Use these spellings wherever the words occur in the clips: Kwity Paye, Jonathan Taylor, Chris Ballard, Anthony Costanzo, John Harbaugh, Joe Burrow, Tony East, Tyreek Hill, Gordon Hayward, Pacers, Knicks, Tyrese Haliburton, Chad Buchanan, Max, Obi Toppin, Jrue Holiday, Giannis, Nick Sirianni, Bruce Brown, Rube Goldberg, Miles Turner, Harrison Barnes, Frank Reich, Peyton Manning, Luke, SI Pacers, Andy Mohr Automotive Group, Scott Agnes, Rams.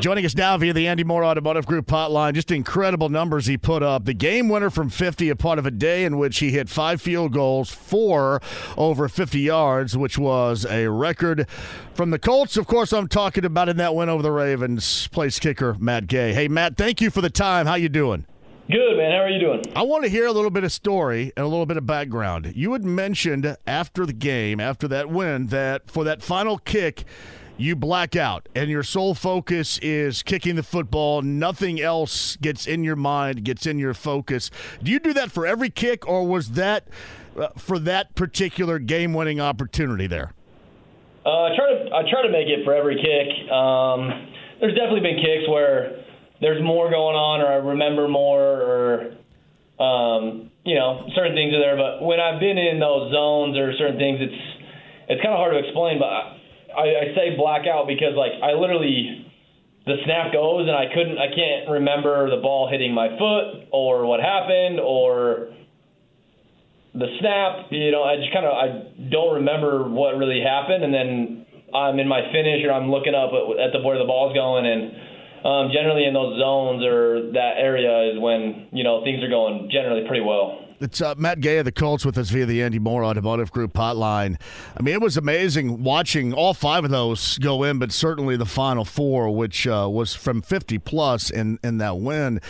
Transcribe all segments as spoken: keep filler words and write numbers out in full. Joining us now via the Andy Mohr Automotive Group hotline, just incredible numbers he put up. The game winner from fifty, a part of a day in which he hit five field goals, four over fifty yards, which was a record from the Colts. Of course, I'm talking about in that win over the Ravens, place kicker Matt Gay. Hey, Matt, thank you for the time. How you doing? Good, man. How are you doing? I want to hear a little bit of story and a little bit of background. You had mentioned after the game, after that win, that for that final kick, you black out, and your sole focus is kicking the football. Nothing else gets in your mind, gets in your focus. Do you do that for every kick, or was that uh, for that particular game-winning opportunity there? Uh, I try to I try to make it for every kick. Um, there's definitely been kicks where there's more going on, or I remember more, or um, you know, certain things are there. But when I've been in those zones or certain things, it's it's kind of hard to explain, but. I, I, I say blackout because, like, I literally, the snap goes and I couldn't, I can't remember the ball hitting my foot or what happened or the snap. You know, I just kind of, I don't remember what really happened. And then I'm in my finish or I'm looking up at, at the where the ball's going. And um, generally in those zones or that area is when, you know, things are going generally pretty well. It's uh, Matt Gay of the Colts with us via the Andy Mohr Automotive Group hotline. I mean, it was amazing watching all five of those go in, but certainly the final four, which uh, was from fifty-plus in, in that win.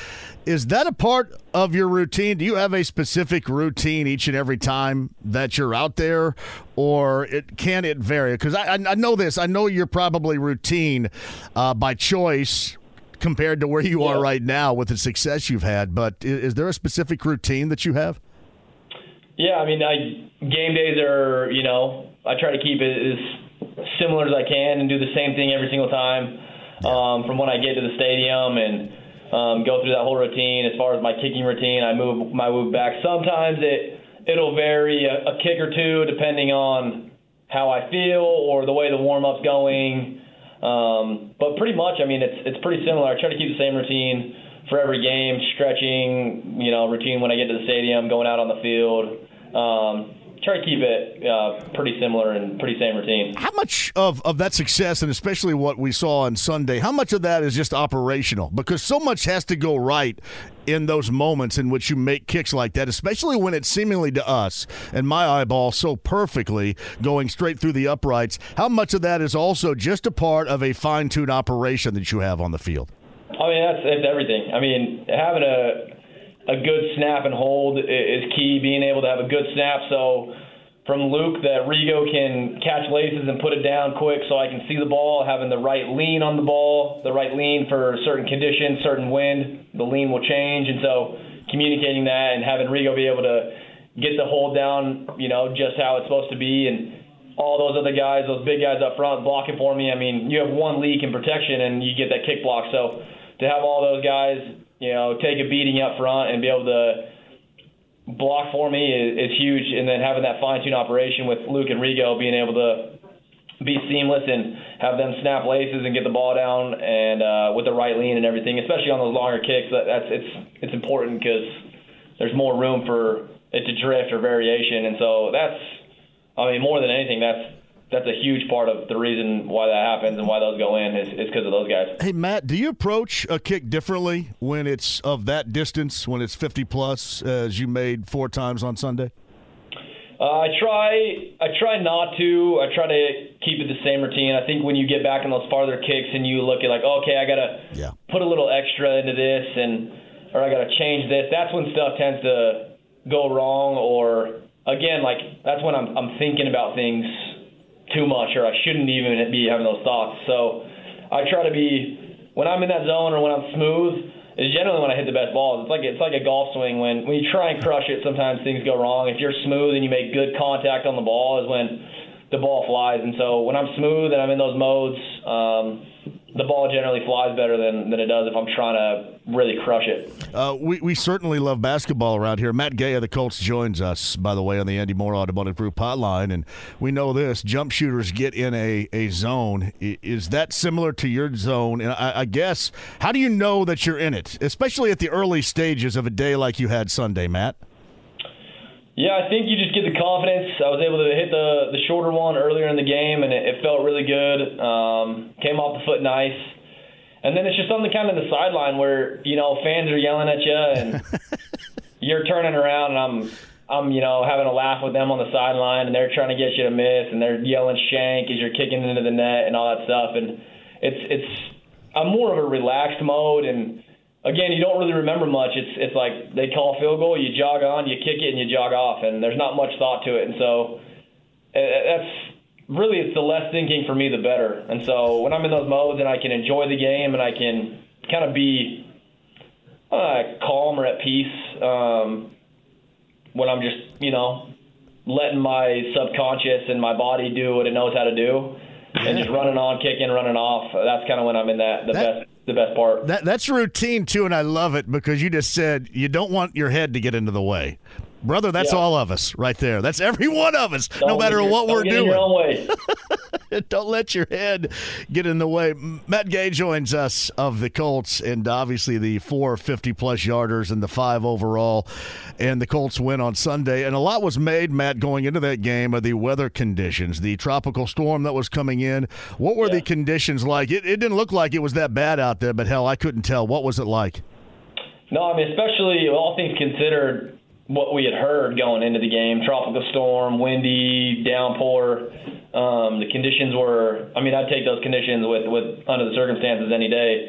Is that a part of your routine? Do you have a specific routine each and every time that you're out there, or it can it vary? Because I, I know this. I know you're probably routine uh, by choice, compared to where you are right now with the success you've had, but is, is there a specific routine that you have? Yeah, I mean, I, game days are, you know, I try to keep it as similar as I can and do the same thing every single time um, from when I get to the stadium and um, go through that whole routine. As far as my kicking routine, I move my move back. Sometimes it, it'll vary a, a kick or two depending on how I feel or the way the warm-up's going. Um, but pretty much, I mean, it's it's pretty similar. I try to keep the same routine for every game, stretching, you know, routine when I get to the stadium, going out on the field. Um, try to keep it uh, pretty similar and pretty same routine. How much of, of that success, and especially what we saw on Sunday, how much of that is just operational? Because so much has to go right in those moments in which you make kicks like that, especially when it's seemingly to us, and my eyeball so perfectly going straight through the uprights, how much of that is also just a part of a fine-tuned operation that you have on the field? I mean, that's it's everything. I mean, having a a good snap and hold is key, being able to have a good snap. So from Luke, that Rigo can catch laces and put it down quick so I can see the ball, having the right lean on the ball, the right lean for certain conditions, certain wind, the lean will change. And so communicating that and having Rigo be able to get the hold down, you know, just how it's supposed to be. And all those other guys, those big guys up front blocking for me. I mean, you have one leak in protection and you get that kick block. So to have all those guys, you know, take a beating up front and be able to block for me is, is huge. And then having that fine-tuned operation with Luke and Rigo being able to be seamless and have them snap laces and get the ball down and uh, with the right lean and everything, especially on those longer kicks, that, that's it's it's important because there's more room for it to drift or variation. And so that's, I mean, more than anything, that's that's a huge part of the reason why that happens and why those go in is because of those guys. Hey, Matt, do you approach a kick differently when it's of that distance, when it's fifty-plus, as you made four times on Sunday? Uh, I try I try not to. I try to keep it the same routine. I think when you get back in those farther kicks and you look at, like, okay, I got to yeah. put a little extra into this and or I got to change this, that's when stuff tends to go wrong. Or, again, like, that's when I'm I'm thinking about things too much, or I shouldn't even be having those thoughts. So I try to be, when I'm in that zone or when I'm smooth, is generally when I hit the best balls. It's like it's like a golf swing. When, when you try and crush it, sometimes things go wrong. If you're smooth and you make good contact on the ball is when the ball flies. And so when I'm smooth and I'm in those modes, um, the ball generally flies better than, than it does if I'm trying to really crush it. Uh, we, we certainly love basketball around here. Matt Gay of the Colts joins us, by the way, on the Andy Mohr Automotive Group hotline. And we know this, jump shooters get in a, a zone. Is that similar to your zone? And I, I guess, how do you know that you're in it, especially at the early stages of a day like you had Sunday, Matt? Yeah, I think you just get the confidence. I was able to hit the, the shorter one earlier in the game, and it, it felt really good. Um, came off the foot nice. And then it's just on the kind of the sideline where, you know, fans are yelling at you, and you're turning around, and I'm, I'm, you know, having a laugh with them on the sideline, and they're trying to get you to miss, and they're yelling shank as you're kicking into the net and all that stuff. And it's it's I'm more of a relaxed mode, and again, you don't really remember much. It's it's like they call a field goal, you jog on, you kick it, and you jog off, and there's not much thought to it. And so that's really, it's the less thinking for me, the better. And so when I'm in those modes and I can enjoy the game and I can kind of be uh, calm or at peace um, when I'm just, you know, letting my subconscious and my body do what it knows how to do and just running on, kicking, running off, that's kind of when I'm in that the that- best. the best part. That, that's routine, too, and I love it because you just said you don't want your head to get into the way. Brother, that's yeah. all of us right there. That's every one of us, don't no matter your, what we're doing. Don't get in your own way. Don't let your head get in the way. Matt Gay joins us of the Colts, and obviously the four fifty-plus yarders and the five overall, and the Colts win on Sunday. And a lot was made, Matt, going into that game of the weather conditions, the tropical storm that was coming in. What were yeah. the conditions like? It, it didn't look like it was that bad out there, but, hell, I couldn't tell. What was it like? No, I mean, especially all things considered, what we had heard going into the game, tropical storm, windy, downpour. Um, the conditions were, I mean, I'd take those conditions with, with under the circumstances any day.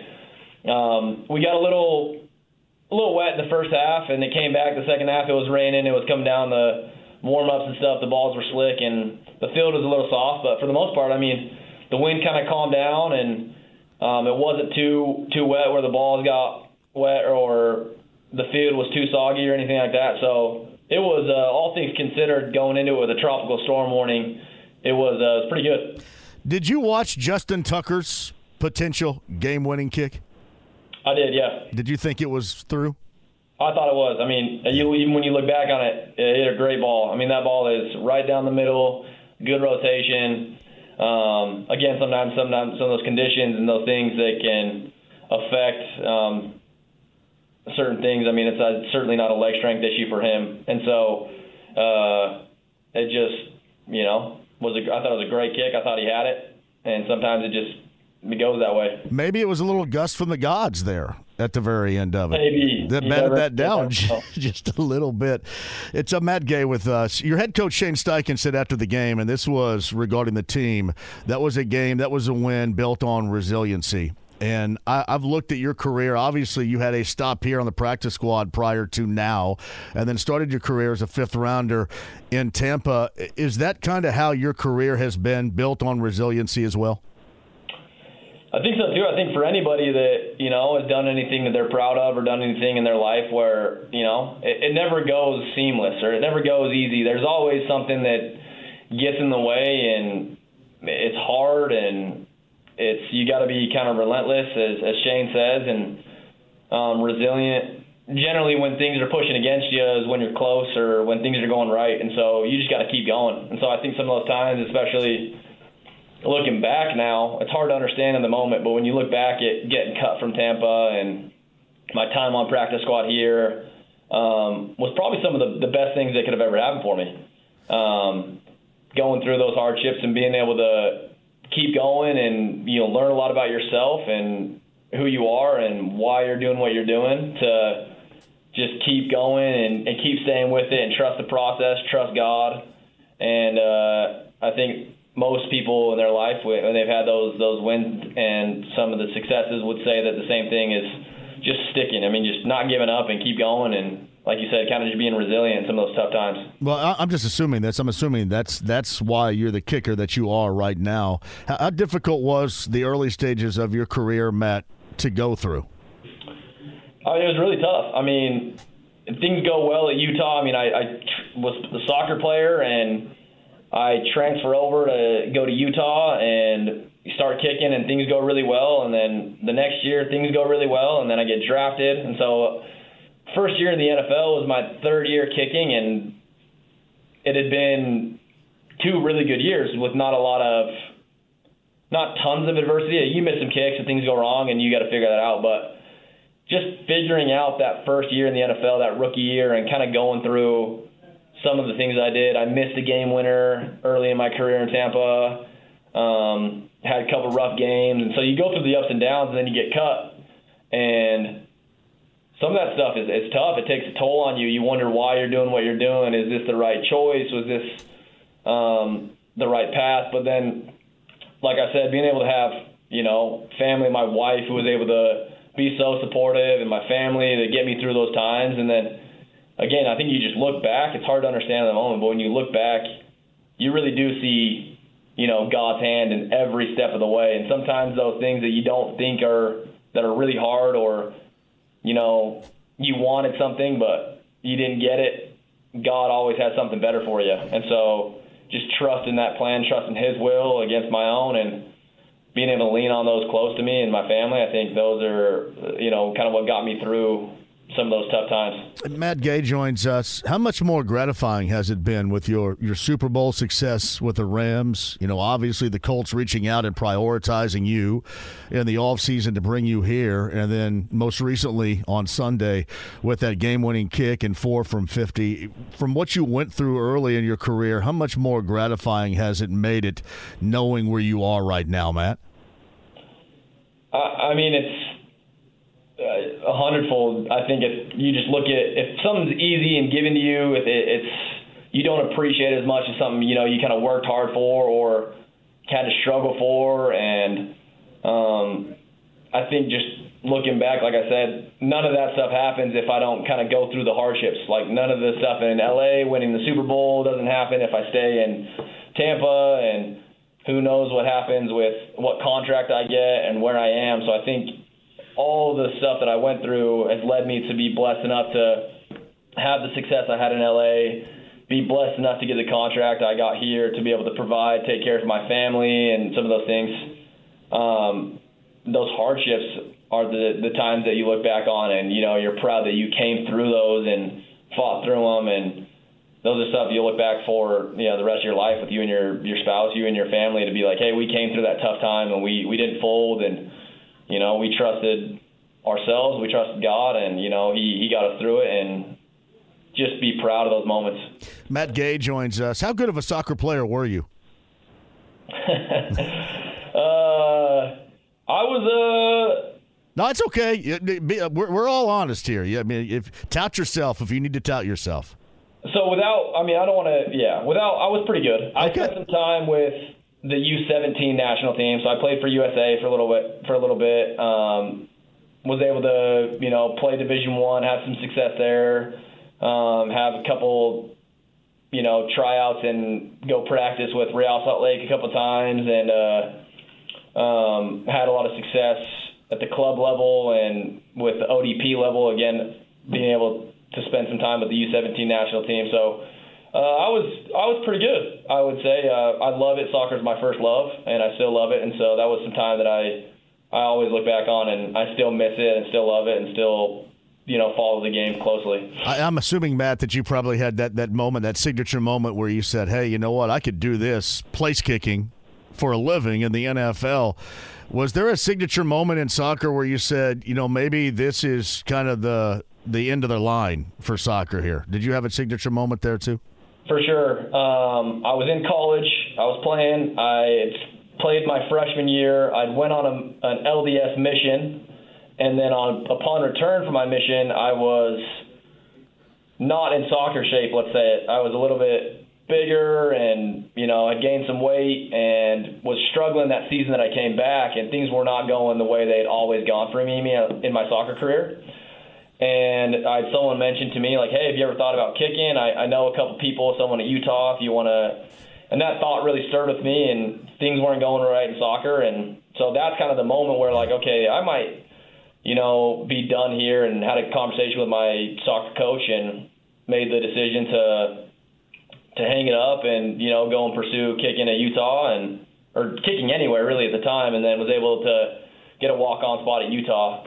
Um, we got a little a little wet in the first half, and it came back the second half. It was raining. It was coming down the warm-ups and stuff. The balls were slick, and the field was a little soft. But for the most part, I mean, the wind kind of calmed down, and um, it wasn't too too wet where the balls got wet or the field was too soggy or anything like that. So it was, uh, all things considered, going into it with a tropical storm warning, it was, uh, it was pretty good. Did you watch Justin Tucker's potential game-winning kick? I did, yeah. Did you think it was through? I thought it was. I mean, you, even when you look back on it, it hit a great ball. I mean, that ball is right down the middle, good rotation. Um, again, sometimes, sometimes some of those conditions and those things that can affect um, – certain things. I mean, it's uh, certainly not a leg strength issue for him. And so uh, it just, you know, was a, I thought it was a great kick. I thought he had it. And sometimes it just it goes that way. Maybe it was a little gust from the gods there at the very end of it. Maybe. That batted that down just a little bit. It's a Matt Gay with us. Your head coach, Shane Steichen, said after the game, and this was regarding the team, that was a game, that was a win built on resiliency. And I, I've looked at your career. Obviously, you had a stop here on the practice squad prior to now, and then started your career as a fifth-rounder in Tampa. Is that kind of how your career has been, built on resiliency as well? I think so, too. I think for anybody that, you know, has done anything that they're proud of or done anything in their life where, you know, it, it never goes seamless or it never goes easy. There's always something that gets in the way, and it's hard, and It's you got to be kind of relentless, as, as Shane says, and um, resilient. Generally, when things are pushing against you is when you're close or when things are going right, and so you just got to keep going. And so I think some of those times, especially looking back now, it's hard to understand in the moment, but when you look back at getting cut from Tampa and my time on practice squad here um, was probably some of the, the best things that could have ever happened for me. Um, going through those hardships and being able to keep going and, you know, learn a lot about yourself and who you are and why you're doing what you're doing, to just keep going and, and keep staying with it and trust the process, trust God. And uh, I think most people in their life, when they've had those those wins and some of the successes, would say that the same thing is just sticking. I mean, just not giving up and keep going and, like you said, kind of just being resilient in some of those tough times. Well, I'm just assuming this. I'm assuming that's that's why you're the kicker that you are right now. How difficult was the early stages of your career, Matt, to go through? I mean, it was really tough. I mean, things go well at Utah. I mean, I, I was a soccer player, and I transfer over to go to Utah, and you start kicking and things go really well, and then the next year things go really well, and then I get drafted. And so first year in the N F L was my third year kicking, and it had been two really good years with not a lot of, not tons of adversity. You miss some kicks and things go wrong, and you got to figure that out. But just figuring out that first year in the N F L, that rookie year, and kind of going through some of the things I did. I missed a game winner early in my career in Tampa. Um, had a couple rough games. And so you go through the ups and downs, and then you get cut. And some of that stuff is it's tough. It takes a toll on you. You wonder why you're doing what you're doing. Is this the right choice? Was this um, the right path? But then, like I said, being able to have, you know, family, my wife, who was able to be so supportive, and my family to get me through those times. And then, again, I think you just look back. It's hard to understand at the moment, but when you look back, you really do see, you know, God's hand in every step of the way. And sometimes those things that you don't think are that are really hard, or, you know, you wanted something but you didn't get it, God always has something better for you. And so just trust in that plan, trust in his will against my own, and being able to lean on those close to me and my family, I think those are, you know, kind of what got me through some of those tough times. Matt Gay joins us. How much more gratifying has it been with your, your Super Bowl success with the Rams? You know, obviously the Colts reaching out and prioritizing you in the offseason to bring you here, and then most recently on Sunday with that game-winning kick and four from fifty. From what you went through early in your career, how much more gratifying has it made it knowing where you are right now, Matt? I, I mean, it's a hundredfold. I think if you just look at, if something's easy and given to you, if it, it's, you don't appreciate it as much as something, you know, you kind of worked hard for or kind of struggle for. And um, I think just looking back, like I said, none of that stuff happens if I don't kind of go through the hardships. Like none of the stuff in L A, winning the Super Bowl, doesn't happen if I stay in Tampa, and who knows what happens with what contract I get and where I am. So I think all the stuff that I went through has led me to be blessed enough to have the success I had in L A, be blessed enough to get the contract I got here, to be able to provide, take care of my family, and some of those things. Um, those hardships are the, the times that you look back on and, you know, you're proud that you came through those and fought through them. And those are stuff you'll look back for, you know, the rest of your life with you and your, your spouse, you and your family, to be like, hey, we came through that tough time and we, we didn't fold. And, you know, we trusted ourselves, we trusted God, and, you know, he, he got us through it, and just be proud of those moments. Matt Gay joins us. How good of a soccer player were you? uh, I was a... Uh... No, it's okay. We're, we're all honest here. Yeah, I mean, if tout yourself if you need to tout yourself. So without, I mean, I don't want to, yeah, without, I was pretty good. Okay. I spent some time with the U seventeen national team. So I played for U S A for a little bit, for a little bit, um, was able to, you know, play Division One, have some success there, um, have a couple, you know, tryouts and go practice with Real Salt Lake a couple times, and uh, um, had a lot of success at the club level and with the O D P level, again, being able to spend some time with the U seventeen national team. So, Uh, I was I was pretty good, I would say. Uh, I love it. Soccer is my first love, and I still love it. And so that was some time that I I always look back on, and I still miss it and still love it and still, you know, follow the game closely. I, I'm assuming, Matt, that you probably had that, that moment, that signature moment where you said, hey, you know what, I could do this place kicking for a living in the N F L. Was there a signature moment in soccer where you said, you know, maybe this is kind of the, the end of the line for soccer here? Did you have a signature moment there too? For sure. Um, I was in college. I was playing. I played my freshman year. I went on a, an L D S mission, and then on upon return from my mission, I was not in soccer shape, let's say it. I was a little bit bigger and, you know, I gained some weight and was struggling that season that I came back, and things were not going the way they had always gone for me in my soccer career. And I had someone mentioned to me, like, hey, have you ever thought about kicking? I, I know a couple people, someone at Utah, if you want to. And that thought really stirred with me, and things weren't going right in soccer. And so that's kind of the moment where, like, okay, I might, you know, be done here, and had a conversation with my soccer coach and made the decision to to hang it up and, you know, go and pursue kicking at Utah and or kicking anywhere really at the time, and then was able to get a walk-on spot at Utah.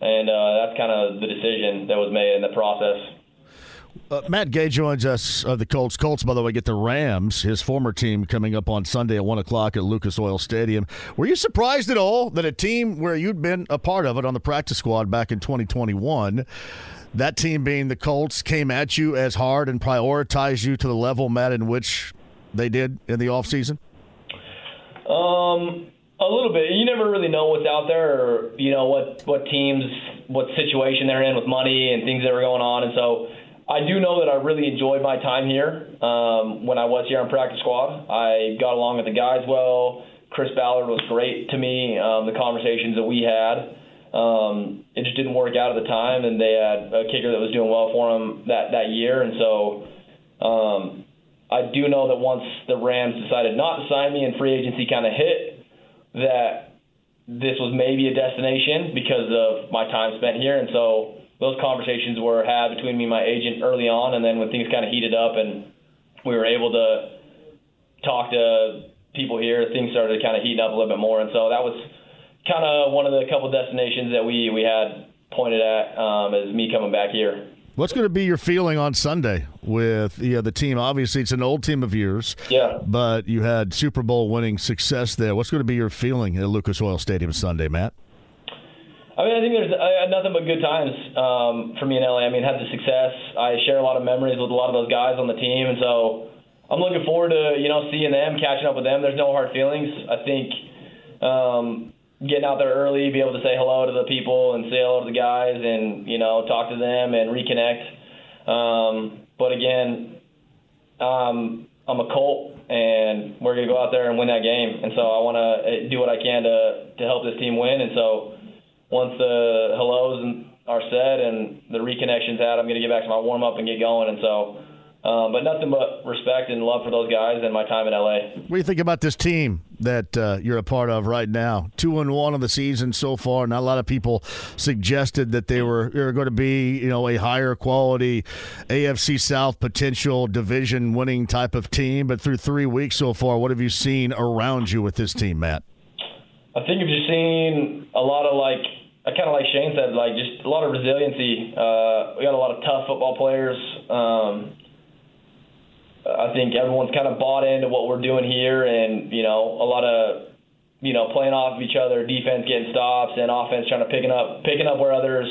And uh, that's kind of the decision that was made in the process. Uh, Matt Gay joins us of uh, the Colts. Colts, by the way, get the Rams, his former team, coming up on Sunday at one o'clock at Lucas Oil Stadium. Were you surprised at all that a team where you'd been a part of it on the practice squad back in twenty twenty-one, that team being the Colts, came at you as hard and prioritized you to the level, Matt, in which they did in the offseason? Um, a little bit. You never really know what's out there or, you know, what, what teams, what situation they're in with money and things that were going on. And so I do know that I really enjoyed my time here. Um, when I was here on practice squad, I got along with the guys well. Chris Ballard was great to me. Um, the conversations that we had, um, it just didn't work out at the time, and they had a kicker that was doing well for them that, that year. And so um, I do know that once the Rams decided not to sign me and free agency kind of hit, that this was maybe a destination because of my time spent here. And so those conversations were had between me and my agent early on, and then when things kind of heated up and we were able to talk to people here, things started kind of heating up a little bit more. And so that was kind of one of the couple destinations that we, we had pointed at um, as me coming back here. What's going to be your feeling on Sunday with you know, the team? Obviously, it's an old team of yours, yeah. But you had Super Bowl winning success there. What's going to be your feeling at Lucas Oil Stadium Sunday, Matt? I mean, I think there's I had nothing but good times um, for me in L A. I mean, had the success. I share a lot of memories with a lot of those guys on the team, and so I'm looking forward to you know seeing them, catching up with them. There's no hard feelings. I think um, getting out there early, be able to say hello to the people and say hello to the guys, and you know talk to them and reconnect. Um, but again, um, I'm a Colt, and we're gonna go out there and win that game. And so I want to do what I can to to help this team win. And so once the hellos are said and the reconnection's out, I'm going to get back to my warm-up and get going. And so, um, but nothing but respect and love for those guys and my time in L A. What do you think about this team that uh, you're a part of right now? Two and one on the season so far. Not a lot of people suggested that they were, they were going to be, you know, a higher quality A F C South potential division winning type of team. But through three weeks so far, what have you seen around you with this team, Matt? I think you've just seen a lot of like, I kind of like Shane said, like just a lot of resiliency. Uh, we got a lot of tough football players. Um, I think everyone's kind of bought into what we're doing here, and you know, a lot of you know playing off of each other, defense getting stops, and offense trying to picking up, picking up where others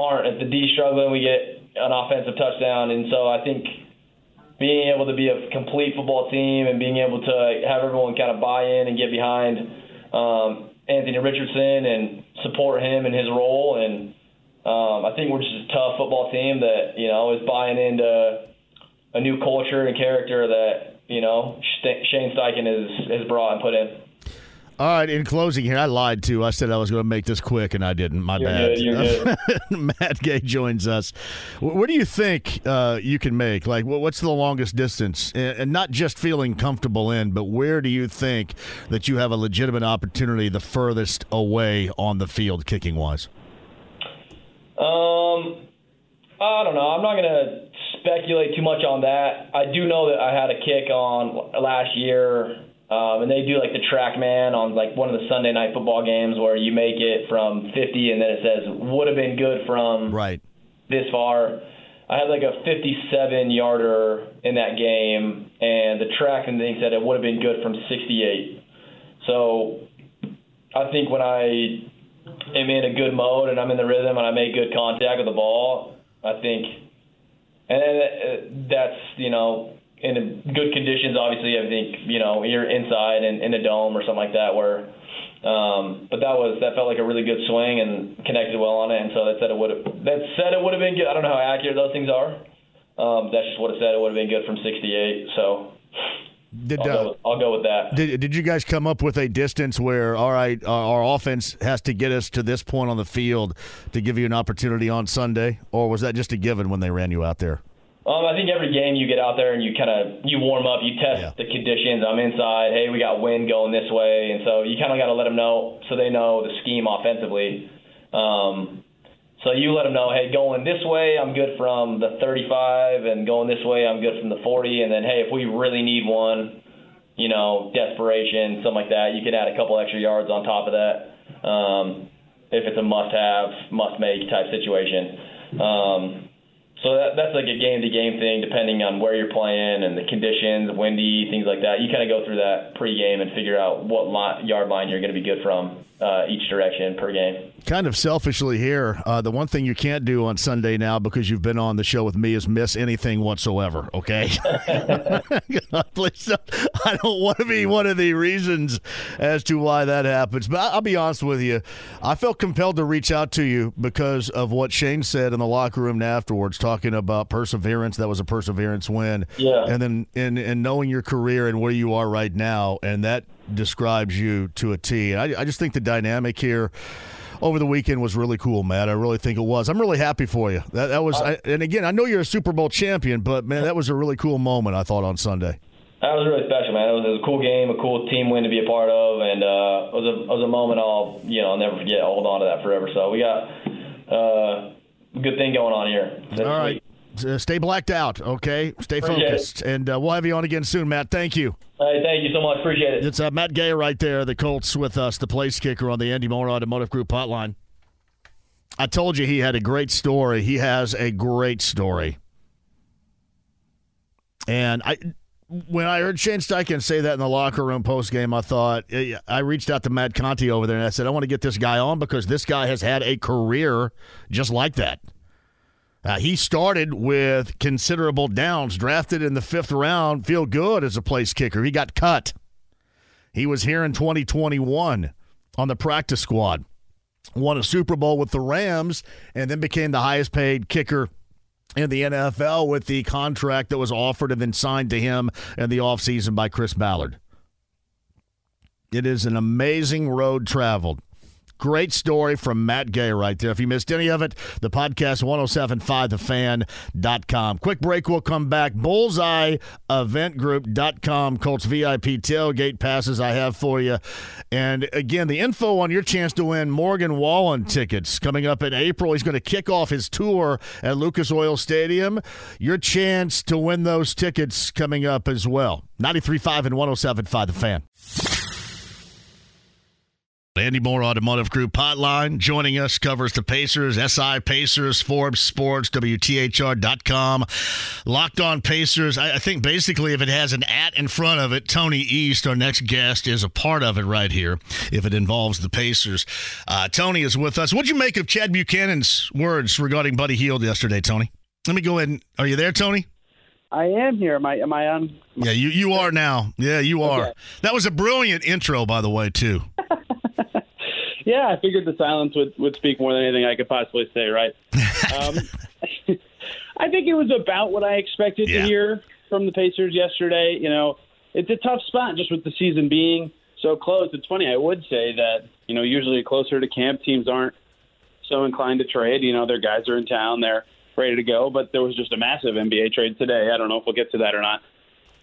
aren't. If the D's struggling, we get an offensive touchdown, and so I think being able to be a complete football team and being able to have everyone kind of buy in and get behind um, Anthony Richardson and support him in his role, and um, I think we're just a tough football team that you know is buying into a new culture and character that you know Shane Steichen has has brought and put in. All right, in closing here, I lied too. I said I was going to make this quick, and I didn't. My you're bad. Good, you're good. Matt Gay joins us. What do you think uh, you can make? Like, what's the longest distance? And not just feeling comfortable in, but where do you think that you have a legitimate opportunity the furthest away on the field kicking-wise? Um, I don't know. I'm not going to speculate too much on that. I do know that I had a kick on last year. Um, and they do like the track man on like one of the Sunday night football games where you make it from fifty and then it says would have been good from right this far. I had like a fifty-seven yarder in that game, and the track and thing said it would have been good from sixty-eight. So I think when I am in a good mode and I'm in the rhythm and I make good contact with the ball, I think, and that's, you know, in good conditions, obviously, I think, you know, you're inside and in a dome or something like that where, um, but that was, that felt like a really good swing and connected well on it. And so that said it would have, that said it would have been good. I don't know how accurate those things are. Um, that's just what it said. It would have been good from sixty-eight. So did, I'll, uh, go with, I'll go with that. Did, did you guys come up with a distance where, all right, our, our offense has to get us to this point on the field to give you an opportunity on Sunday? Or was that just a given when they ran you out there? Um, I think every game you get out there and you kind of you warm up, you test yeah. the conditions. I'm inside. Hey, we got wind going this way, and so you kind of got to let them know so they know the scheme offensively. Um, so you let them know, hey, going this way, I'm good from the thirty-five, and going this way, I'm good from the forty, and then hey, if we really need one, you know, desperation, something like that. You can add a couple extra yards on top of that um, if it's a must-have, must-make type situation. Um, so that, that's like a game-to-game thing, depending on where you're playing and the conditions, windy, things like that. You kind of go through that pre-game and figure out what line, yard line you're going to be good from uh, each direction per game. Kind of selfishly here, uh, the one thing you can't do on Sunday now because you've been on the show with me is miss anything whatsoever, okay? Please, I don't want to be one of the reasons as to why that happens. But I'll be honest with you, I felt compelled to reach out to you because of what Shane said in the locker room afterwards, talking about perseverance. That was a perseverance win. Yeah. And then and, and knowing your career and where you are right now, and that describes you to a T. I, I just think the dynamic here over the weekend was really cool, Matt. I really think it was. I'm really happy for you. That, that was, I, and again, I know you're a Super Bowl champion, but man, that was a really cool moment, I thought, on Sunday. That was really special, man. It was, it was a cool game, a cool team win to be a part of, and uh, it was a it was a moment I'll you know I'll never forget. I'll hold on to that forever. So we got uh, a good thing going on here. That's All right, uh, stay blacked out, okay? Stay Appreciate focused, it. and uh, we'll have you on again soon, Matt. Thank you. Hey, thank you so much. Appreciate it. It's uh, Matt Gay right there, the Colts with us, the place kicker on the Andy Mohr Automotive Group hotline. I told you he had a great story. He has a great story. And I, when I heard Shane Steichen say that in the locker room postgame, I thought, I reached out to Matt Conti over there and I said, I want to get this guy on because this guy has had a career just like that. Uh, he started with considerable downs, drafted in the fifth round, feel good as a place kicker. He got cut. He was here in twenty twenty-one on the practice squad, won a Super Bowl with the Rams, and then became the highest paid kicker in the N F L with the contract that was offered and then signed to him in the offseason by Chris Ballard. It is an amazing road traveled. Great story from Matt Gay right there. If you missed any of it, the podcast, ten seventy-five the fan dot com. Quick break, we'll come back. bullseye event group dot com, Colts V I P tailgate passes I have for you. And, again, the info on your chance to win Morgan Wallen tickets coming up in April. He's going to kick off his tour at Lucas Oil Stadium. Your chance to win those tickets coming up as well. ninety-three point five and one oh seven point five The Fan. Andy Mohr Automotive Group hotline joining us, covers the Pacers, S I Pacers, Forbes Sports, W T H R dot com, Locked on Pacers. I, I think basically if it has an at in front of it, Tony East, our next guest, is a part of it right here if it involves the Pacers. Uh, Tony is with us. What'd you make of Chad Buchanan's words regarding Buddy Hield yesterday, Tony? Let me go ahead and – are you there, Tony? I am here. Am I, am I on? Yeah, you, you are now. Yeah, you are. Okay. That was a brilliant intro, by the way, too. Yeah, I figured the silence would, would speak more than anything I could possibly say, right? um, I think it was about what I expected yeah. to hear from the Pacers yesterday. You know, it's a tough spot just with the season being so close. It's funny, I would say that, you know, usually closer to camp, teams aren't so inclined to trade. You know, their guys are in town, they're ready to go. But there was just a massive N B A trade today. I don't know if we'll get to that or not.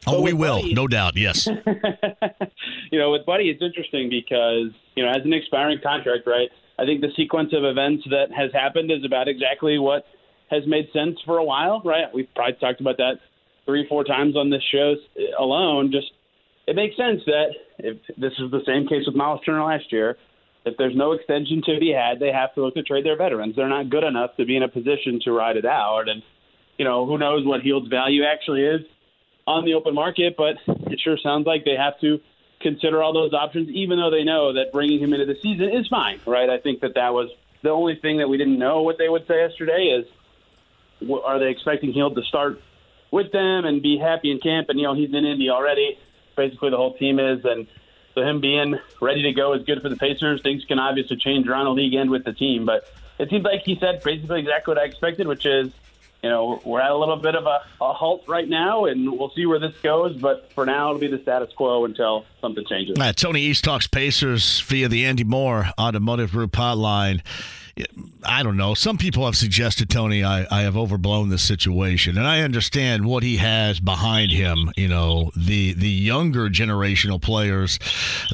Oh, so we will, Buddy, no doubt, yes. You know, with Buddy, it's interesting because, you know, as an expiring contract, right, I think the sequence of events that has happened is about exactly what has made sense for a while, right? We've probably talked about that three, four times on this show alone. Just it makes sense that if this is the same case with Miles Turner last year, if there's no extension to be had, they have to look to trade their veterans. They're not good enough to be in a position to ride it out. And, you know, who knows what Hield's value actually is on the open market, but it sure sounds like they have to consider all those options, even though they know that bringing him into the season is fine, right? I think that that was the only thing that we didn't know what they would say yesterday is, are they expecting Hield to start with them and be happy in camp? And, you know, he's in Indy already. Basically the whole team is, and so him being ready to go is good for the Pacers. Things can obviously change around the league and with the team, but it seems like he said basically exactly what I expected, which is, you know, we're at a little bit of a, a halt right now, and we'll see where this goes. But for now, it'll be the status quo until something changes. Matt, Tony East talks Pacers via the Andy Mohr Automotive Group hotline. I don't know. Some people have suggested, Tony, I, I have overblown this situation, and I understand what he has behind him. You know, the the younger generational players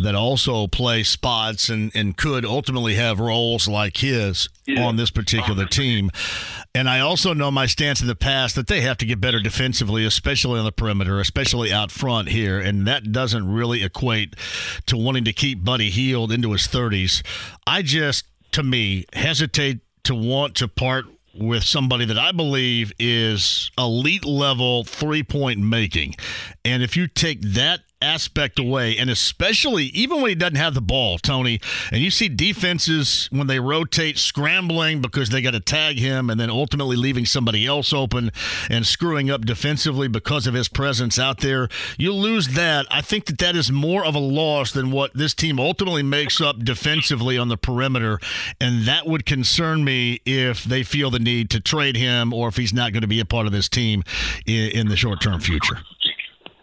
that also play spots and, and could ultimately have roles like his yeah. on this particular team. And I also know my stance in the past that they have to get better defensively, especially on the perimeter, especially out front here. And that doesn't really equate to wanting to keep Buddy Hield into his thirties. I just, to me, hesitate to want to part with somebody that I believe is elite level three-point making. And if you take that aspect away, and especially even when he doesn't have the ball, Tony, and you see defenses when they rotate scrambling because they got to tag him and then ultimately leaving somebody else open and screwing up defensively because of his presence out there, you lose that. I think that that is more of a loss than what this team ultimately makes up defensively on the perimeter, and that would concern me if they feel the need to trade him or if he's not going to be a part of this team in, in the short-term future.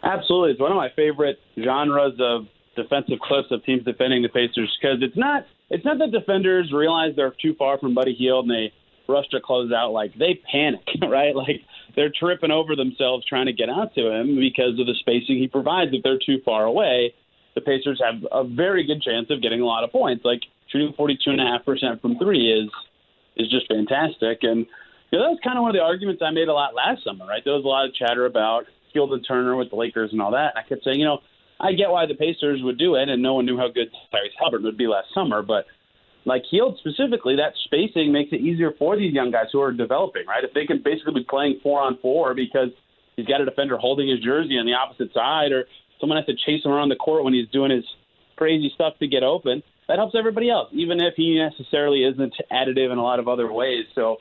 Absolutely. It's one of my favorite genres of defensive clips of teams defending the Pacers, because it's not it's not that defenders realize they're too far from Buddy Hield and they rush to close out. Like, they panic, right? Like, they're tripping over themselves trying to get out to him because of the spacing he provides. If they're too far away, the Pacers have a very good chance of getting a lot of points. Like, shooting forty-two point five percent from three is is just fantastic. And you know, that was kind of one of the arguments I made a lot last summer, right? There was a lot of chatter about Hield and Turner with the Lakers and all that. And I kept saying, you know, I get why the Pacers would do it, and no one knew how good Tyrese Haliburton would be last summer. But, like, Hield specifically, that spacing makes it easier for these young guys who are developing, right? If they can basically be playing four-on-four because he's got a defender holding his jersey on the opposite side, or someone has to chase him around the court when he's doing his crazy stuff to get open, that helps everybody else, even if he necessarily isn't additive in a lot of other ways. So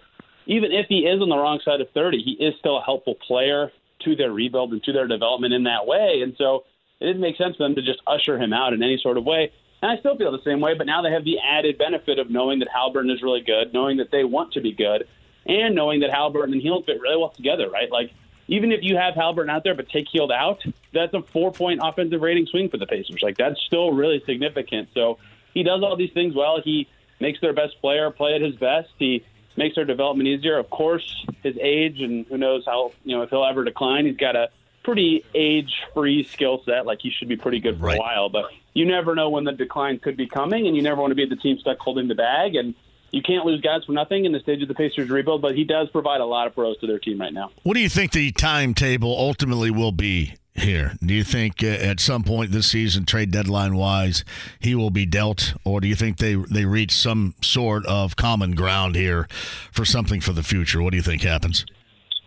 even if he is on the wrong side of thirty, he is still a helpful player to their rebuild and to their development in that way. And so it didn't make sense for them to just usher him out in any sort of way. And I still feel the same way, but now they have the added benefit of knowing that Haliburton is really good, knowing that they want to be good, and knowing that Haliburton and Hield fit really well together, right? Like, even if you have Haliburton out there but take Hield out, that's a four-point offensive rating swing for the Pacers. Like, that's still really significant. So he does all these things well. He makes their best player play at his best. He makes their development easier. Of course, his age, and who knows how, you know, if he'll ever decline. He's got a pretty age-free skill set. Like, he should be pretty good for right. a while. But you never know when the decline could be coming, and you never want to be the team stuck holding the bag. And you can't lose guys for nothing in the stage of the Pacers rebuild, but he does provide a lot of pros to their team right now. What do you think the timetable ultimately will be here? Do you think at some point this season, trade deadline-wise, he will be dealt, or do you think they, they reach some sort of common ground here for something for the future? What do you think happens?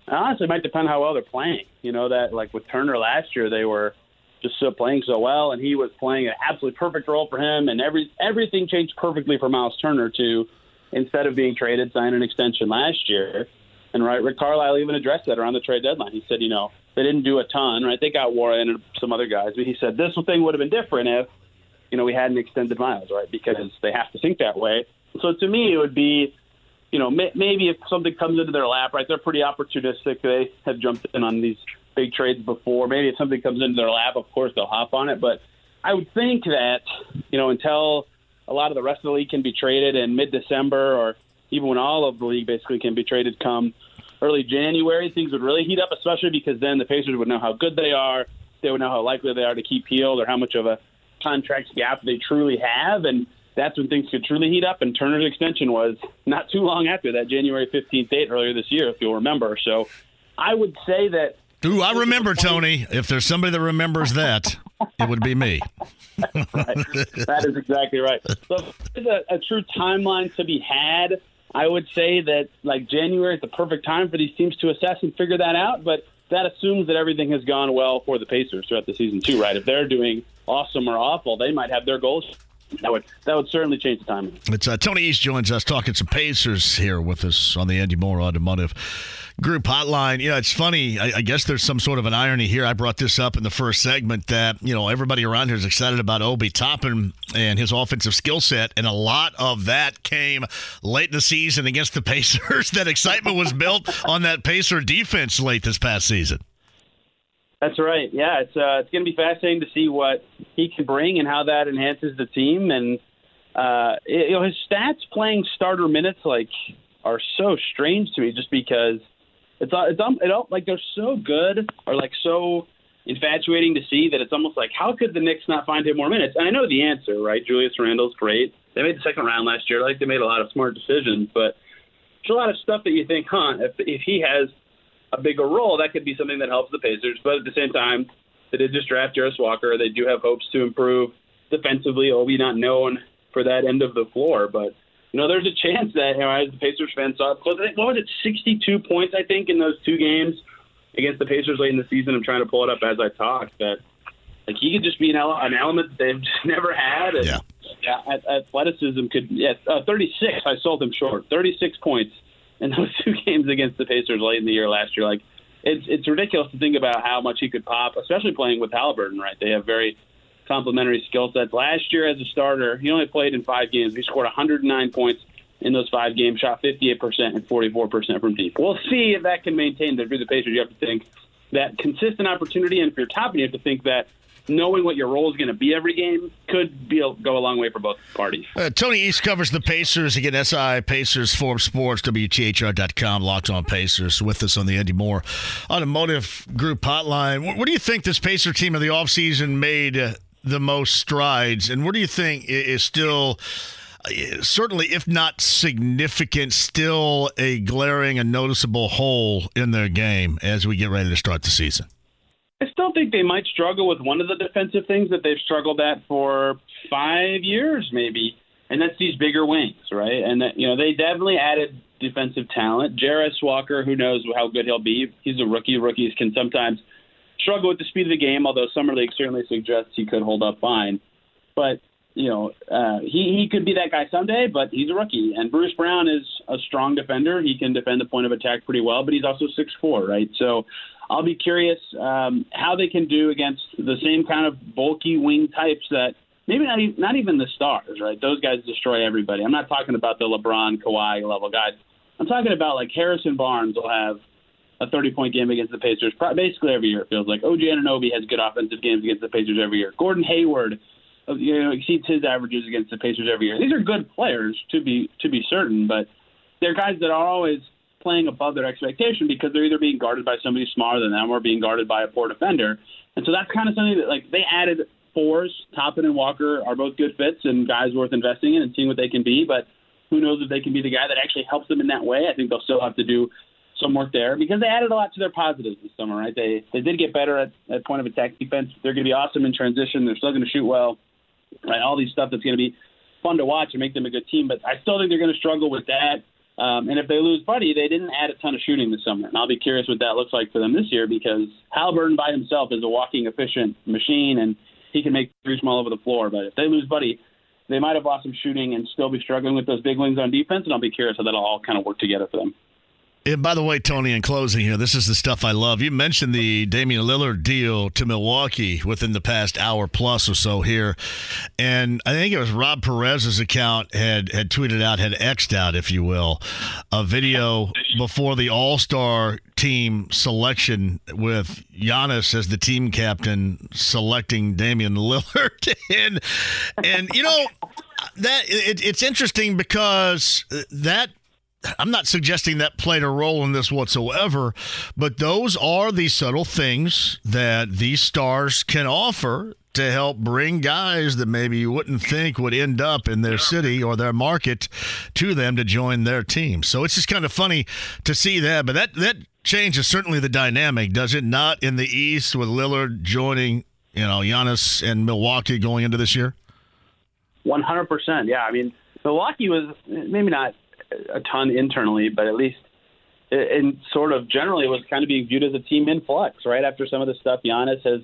Honestly, it might depend how well they're playing. You know, that, like with Turner last year, they were just so playing so well, and he was playing an absolutely perfect role for him, and every everything changed perfectly for Miles Turner to, instead of being traded, sign an extension last year. And right, Rick Carlisle even addressed that around the trade deadline. He said, you know, they didn't do a ton, right? They got Warren and some other guys, but he said this thing would have been different if, you know, we hadn't extended Miles, right? Because they have to think that way. So to me, it would be, you know, maybe if something comes into their lap, right? They're pretty opportunistic. They have jumped in on these big trades before. Maybe if something comes into their lap, of course, they'll hop on it. But I would think that, you know, until a lot of the rest of the league can be traded in mid-December, or even when all of the league basically can be traded come early January, things would really heat up, especially because then the Pacers would know how good they are. They would know how likely they are to keep Hield or how much of a contract gap they truly have. And that's when things could truly heat up. And Turner's extension was not too long after that January fifteenth date earlier this year, if you'll remember. So I would say that. Ooh, I remember, Tony. If there's somebody that remembers that, it would be me. That's right. That is exactly right. So there's a, a true timeline to be had. I would say that, like, January is the perfect time for these teams to assess and figure that out, but that assumes that everything has gone well for the Pacers throughout the season too, right? If they're doing awesome or awful, they might have their goals. That would that would certainly change the timing. It's uh, Tony East joins us talking some Pacers here with us on the Andy Mohr Automotive Group hotline. You know, it's funny. I, I guess there's some sort of an irony here. I brought this up in the first segment that, you know, everybody around here is excited about Obi Toppin and his offensive skill set, and a lot of that came late in the season against the Pacers. That excitement was built on that Pacer defense late this past season. That's right. Yeah, it's uh, it's going to be fascinating to see what he can bring and how that enhances the team. And uh, you know, his stats playing starter minutes like are so strange to me, just because it's it's it all, like they're so good or like so infatuating to see that it's almost like, how could the Knicks not find him more minutes? And I know the answer, right? Julius Randle's great. They made the second round last year. Like, they made a lot of smart decisions, but there's a lot of stuff that you think, huh, if, if he has a bigger role, that could be something that helps the Pacers. But at the same time, they did just draft Jarris Walker. They do have hopes to improve defensively. Obi not known for that end of the floor, but you know, there's a chance that, you know, as the Pacers fans saw, what was it, sixty-two points, I think, in those two games against the Pacers late in the season. I'm trying to pull it up as I talk, that like he could just be an, ele- an element that they've just never had. And, yeah. yeah, athleticism could. Yeah, uh, thirty-six. I sold him short. thirty-six points in those two games against the Pacers late in the year last year. Like, it's it's ridiculous to think about how much he could pop, especially playing with Haliburton. Right, they have very complementary skill sets. Last year as a starter, he only played in five games. He scored one hundred nine points in those five games, shot fifty-eight percent and forty-four percent from deep. We'll see if that can maintain. Through the Pacers, you have to think that consistent opportunity, and if you're topping, you have to think that knowing what your role is going to be every game could be a, go a long way for both parties. Uh, Tony East covers the Pacers. Again, S I Pacers, Forbes Sports, W T H R dot com, Locked on Pacers, with us on the Andy Mohr Automotive Group hotline. What, what do you think this Pacer team of the offseason made uh, the most strides, and what do you think is still – certainly, if not significant, still a glaring and noticeable hole in their game as we get ready to start the season? I still think they might struggle with one of the defensive things that they've struggled at for five years maybe, and that's these bigger wings, right? And, that, you know, they definitely added defensive talent. Jarris Walker, who knows how good he'll be. He's a rookie. Rookies can sometimes struggle with the speed of the game, although Summer League certainly suggests he could hold up fine. But you know, uh, he, he could be that guy someday, but he's a rookie. And Bruce Brown is a strong defender. He can defend the point of attack pretty well, but he's also six foot four, right? So I'll be curious um, how they can do against the same kind of bulky wing types that maybe not even, not even the stars, right? Those guys destroy everybody. I'm not talking about the LeBron, Kawhi level guys. I'm talking about like Harrison Barnes will have a thirty-point game against the Pacers basically every year, it feels like. O G Anunoby has good offensive games against the Pacers every year. Gordon Hayward, you know, exceeds his averages against the Pacers every year. These are good players, to be to be certain, but they're guys that are always playing above their expectation because they're either being guarded by somebody smaller than them or being guarded by a poor defender. And so that's kind of something that, like, they added fours. Toppin and Walker are both good fits and guys worth investing in and seeing what they can be, but who knows if they can be the guy that actually helps them in that way. I think they'll still have to do some work there because they added a lot to their positives this summer, right? They, they did get better at, at point of attack defense. They're going to be awesome in transition. They're still going to shoot well. Right, all these stuff that's going to be fun to watch and make them a good team, but I still think they're going to struggle with that. Um, and if they lose Buddy, they didn't add a ton of shooting this summer, and I'll be curious what that looks like for them this year because Haliburton by himself is a walking, efficient machine, and he can make threes from all over the floor. But if they lose Buddy, they might have lost some shooting and still be struggling with those big wings on defense, and I'll be curious how that'll all kind of work together for them. And by the way, Tony, in closing here, this is the stuff I love. You mentioned the Damian Lillard deal to Milwaukee within the past hour plus or so here. And I think it was Rob Perez's account had, had tweeted out, had X'd out, if you will, a video before the All-Star team selection with Giannis as the team captain selecting Damian Lillard. and, and, you know, that it, it's interesting because that – I'm not suggesting that played a role in this whatsoever, but those are the subtle things that these stars can offer to help bring guys that maybe you wouldn't think would end up in their city or their market to them to join their team. So it's just kind of funny to see that, but that, that changes certainly the dynamic, does it not, in the East with Lillard joining, you know, Giannis and Milwaukee going into this year? one hundred percent, yeah. I mean, Milwaukee was maybe not – a ton internally, but at least in sort of generally was kind of being viewed as a team in flux, right? After some of the stuff Giannis has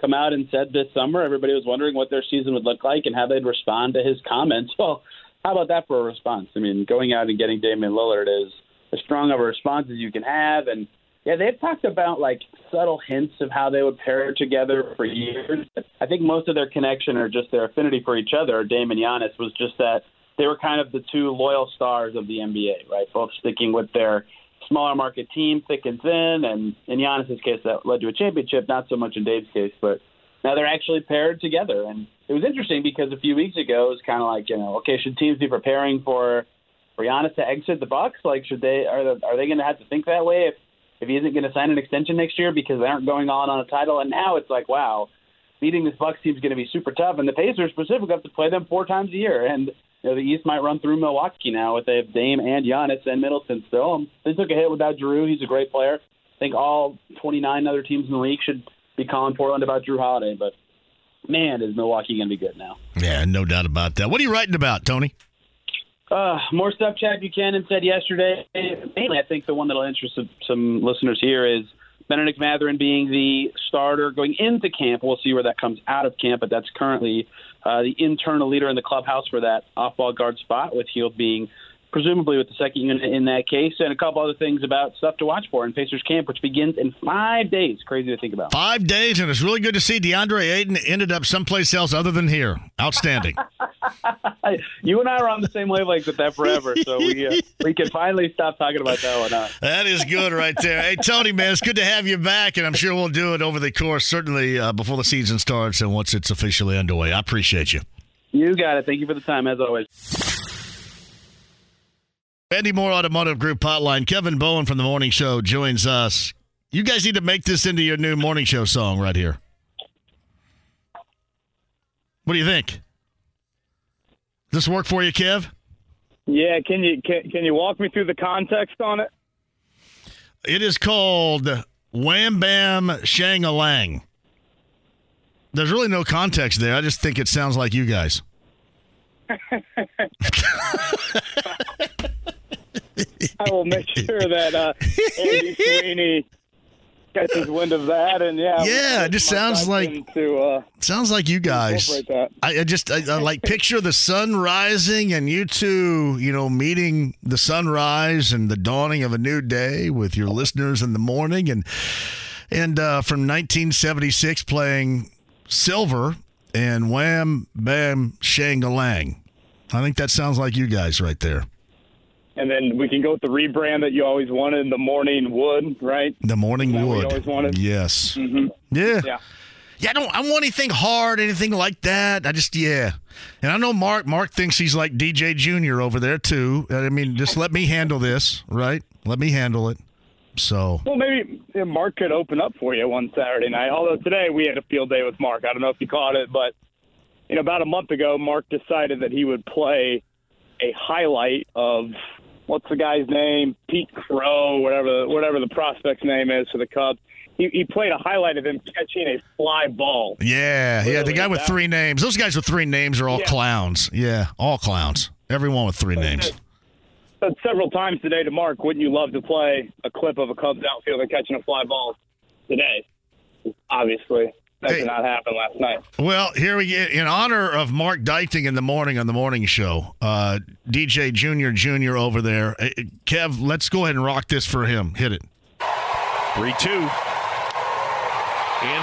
come out and said this summer, everybody was wondering what their season would look like and how they'd respond to his comments. Well, how about that for a response? I mean, going out and getting Damian Lillard is as strong of a response as you can have. And yeah, they've talked about like subtle hints of how they would pair together for years. I think most of their connection or just their affinity for each other, Dame and Giannis, was just that they were kind of the two loyal stars of the N B A, right? Both sticking with their smaller market team, thick and thin, and in Giannis' case, that led to a championship, not so much in Dave's case, but now they're actually paired together. And it was interesting because a few weeks ago, it was kind of like, you know, okay, should teams be preparing for, for Giannis to exit the Bucks? Like, should they, are the, are they going to have to think that way if, if he isn't going to sign an extension next year because they aren't going on on a title? And now it's like, wow, beating this Bucks team is going to be super tough. And the Pacers specifically have to play them four times a year. And you know, the East might run through Milwaukee now if they have Dame and Giannis and Middleton still. Um, they took a hit without Jrue. He's a great player. I think all twenty-nine other teams in the league should be calling Portland about Jrue Holiday. But, man, is Milwaukee going to be good now. Yeah, no doubt about that. What are you writing about, Tony? Uh, more stuff Chad Buchanan said yesterday. Mainly, I think the one that will interest some listeners here is Benedict Mathurin being the starter going into camp. We'll see where that comes out of camp, but that's currently uh, the internal leader in the clubhouse for that off-ball guard spot, with Hield being presumably with the second unit in that case, and a couple other things about stuff to watch for in Pacers camp, which begins in five days. Crazy to think about. Five days, and it's really good to see DeAndre Ayton ended up someplace else other than here. Outstanding. You and I are on the same wavelength with that forever, so we uh, we can finally stop talking about that one. Huh? That is good right there. Hey, Tony, man, it's good to have you back, and I'm sure we'll do it over the course, certainly uh, before the season starts and once it's officially underway. I appreciate you. You got it. Thank you for the time, as always. Andy Mohr Automotive Group hotline. Kevin Bowen from The Morning Show joins us. You guys need to make this into your new Morning Show song right here. What do you think? Does this work for you, Kev? Yeah, can you can, can you walk me through the context on it? It is called Wham Bam Shang-a-Lang. There's really no context there. I just think it sounds like you guys. I will make sure that uh, Andy Sweeney catches wind of that, and yeah, yeah, it just sounds like to, uh, sounds like you guys. I, I just I, I like picture the sun rising, and you two, you know, meeting the sunrise and the dawning of a new day with your listeners in the morning, and and uh, from nineteen seventy-six playing Silver and Wham Bam Shang-a-Lang. I think that sounds like you guys right there. And then we can go with the rebrand that you always wanted, the Morning Wood, right? The Morning Wood. You always wanted? Yes. Mm-hmm. Yeah. Yeah. Yeah, I don't I don't want anything hard, anything like that. I just, yeah. And I know Mark. Mark thinks he's like D J Junior over there, too. I mean, just let me handle this, right? Let me handle it. So. Well, maybe Mark could open up for you one Saturday night, although today we had a field day with Mark. I don't know if you caught it, but you know, about a month ago, Mark decided that he would play a highlight of – what's the guy's name? Pete Crow, whatever, whatever the prospect's name is for the Cubs. He, he played a highlight of him catching a fly ball. Yeah, literally. Yeah, the guy with three names. Those guys with three names are all yeah. clowns. Yeah, all clowns. Everyone with three so names. Said, said several times today to Mark, wouldn't you love to play a clip of a Cubs outfielder catching a fly ball today? Obviously. That hey. did not happen last night. Well, here we get, in honor of Mark Dykting in the morning on The Morning Show, uh, D J Junior Junior over there. Uh, Kev, let's go ahead and rock this for him. Hit it. three two. In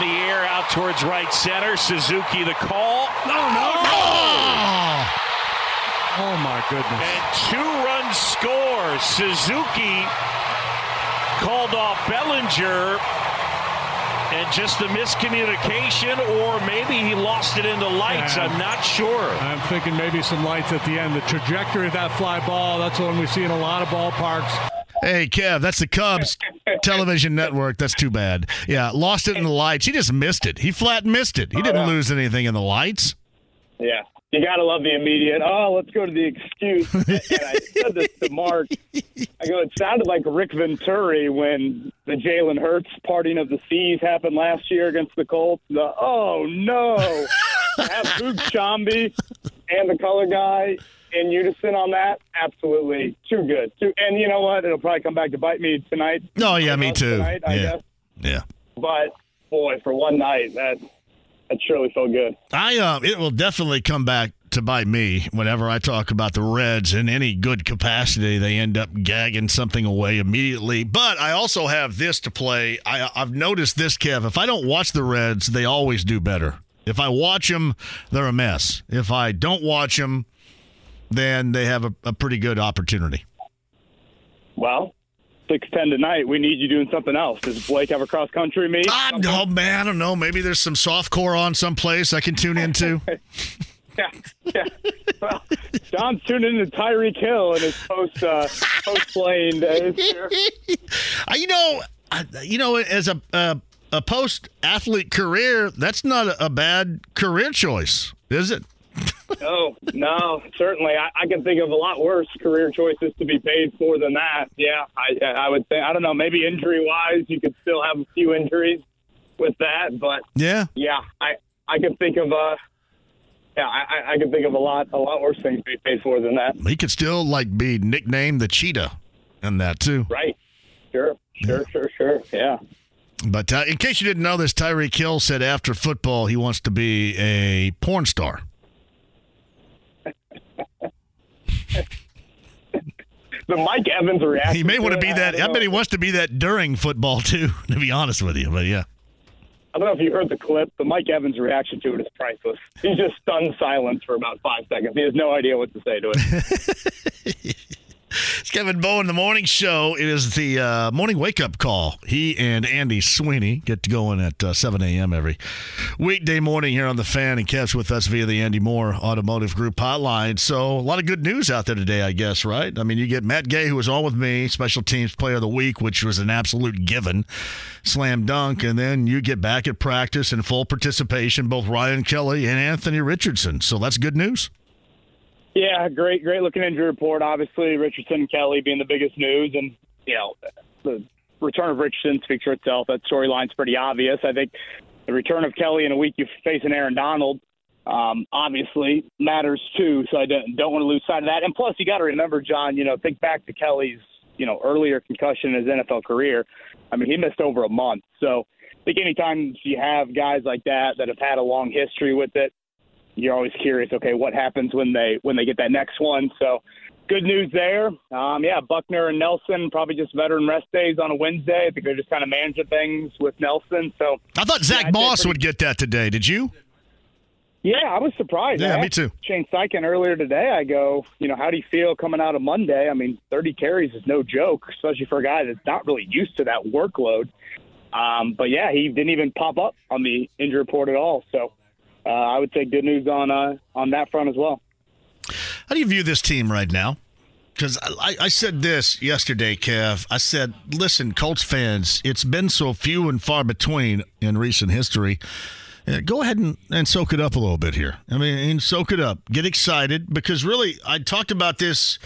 the air, out towards right center. Suzuki the call. No, no, no! Oh, oh my goodness. And two-run score. Suzuki called off Bellinger. And just the miscommunication, or maybe he lost it into lights. Yeah, I'm, I'm not sure. I'm thinking maybe some lights at the end. The trajectory of that fly ball, that's one we see in a lot of ballparks. Hey, Kev, that's the Cubs television network. That's too bad. Yeah, lost it in the lights. He just missed it. He flat missed it. He didn't oh, yeah. lose anything in the lights. Yeah. You got to love the immediate, oh, let's go to the excuse. And I said this to Mark. I go, it sounded like Rick Venturi when the Jalen Hurts parting of the seas happened last year against the Colts. The, oh, no. Have Luke Chambi and the color guy in unison on that? Absolutely. Too good. Too, and you know what? It'll probably come back to bite me tonight. No, oh, yeah, me too. Tonight, yeah. I guess. Yeah. But, boy, for one night, that's. It surely felt good. I uh, it will definitely come back to bite me whenever I talk about the Reds in any good capacity. They end up gagging something away immediately. But I also have this to play. I, I've noticed this, Kev. If I don't watch the Reds, they always do better. If I watch them, they're a mess. If I don't watch them, then they have a, a pretty good opportunity. Well, to contend tonight, we need you doing something else. Does Blake have a cross-country meet? I know, man, I don't know. Maybe there's some softcore on someplace I can tune into. Yeah, yeah. Well, John's tuning into Tyreek Hill in his post, uh, post-playing days. You know, you know, as a uh, a post-athlete career, that's not a bad career choice, is it? No, no, certainly. I, I can think of a lot worse career choices to be paid for than that. Yeah, I, I would think. I don't know. Maybe injury-wise, you could still have a few injuries with that, but yeah, yeah, I, I can think of a. Yeah, I, I can think of a lot, a lot worse things to be paid for than that. He could still like be nicknamed the Cheetah, and that too. Right. Sure. Sure. Yeah. Sure. Sure. Yeah. But uh, in case you didn't know this, Tyreek Hill said after football he wants to be a porn star. The Mike Evans reaction. He may want to be that. I, I bet he wants to be that during football too. To be honest with you, but yeah. I don't know if you heard the clip, but Mike Evans' reaction to it is priceless. He's just stunned silence for about five seconds. He has no idea what to say to it. It's Kevin Bowen, The Morning Show. It is the uh, morning wake-up call. He and Andy Sweeney get to going at uh, seven a.m. every weekday morning here on The Fan. And Kev's with us via the Andy Mohr Automotive Group hotline. So a lot of good news out there today, I guess, right? I mean, you get Matt Gay, who was on with me, Special Teams Player of the Week, which was an absolute given, slam dunk. And then you get back at practice in full participation, both Ryan Kelly and Anthony Richardson. So that's good news. Yeah, great, great looking injury report. Obviously, Richardson and Kelly being the biggest news, and you know, the return of Richardson speaks for itself. That storyline's pretty obvious. I think the return of Kelly in a week you face an Aaron Donald um, obviously matters too. So I don't, don't want to lose sight of that. And plus, you got to remember, John. You know, think back to Kelly's you know earlier concussion in his N F L career. I mean, he missed over a month. So I think anytime you have guys like that that have had a long history with it, you're always curious, okay, what happens when they when they get that next one? So good news there. Um, yeah, Buckner and Nelson, probably just veteran rest days on a Wednesday. I think they're just kind of managing things with Nelson. So I thought Zach yeah, Moss pretty- would get that today. Did you? Yeah, I was surprised. Yeah, I me too. Shane Steichen earlier today, I go, you know, how do you feel coming out of Monday? I mean, thirty carries is no joke, especially for a guy that's not really used to that workload. Um, but, yeah, he didn't even pop up on the injury report at all, so. Uh, I would say good news on uh, on that front as well. How do you view this team right now? Because I, I said this yesterday, Kev. I said, listen, Colts fans, it's been so few and far between in recent history. Uh, go ahead and, and soak it up a little bit here. I mean, and soak it up. Get excited because, really, I talked about this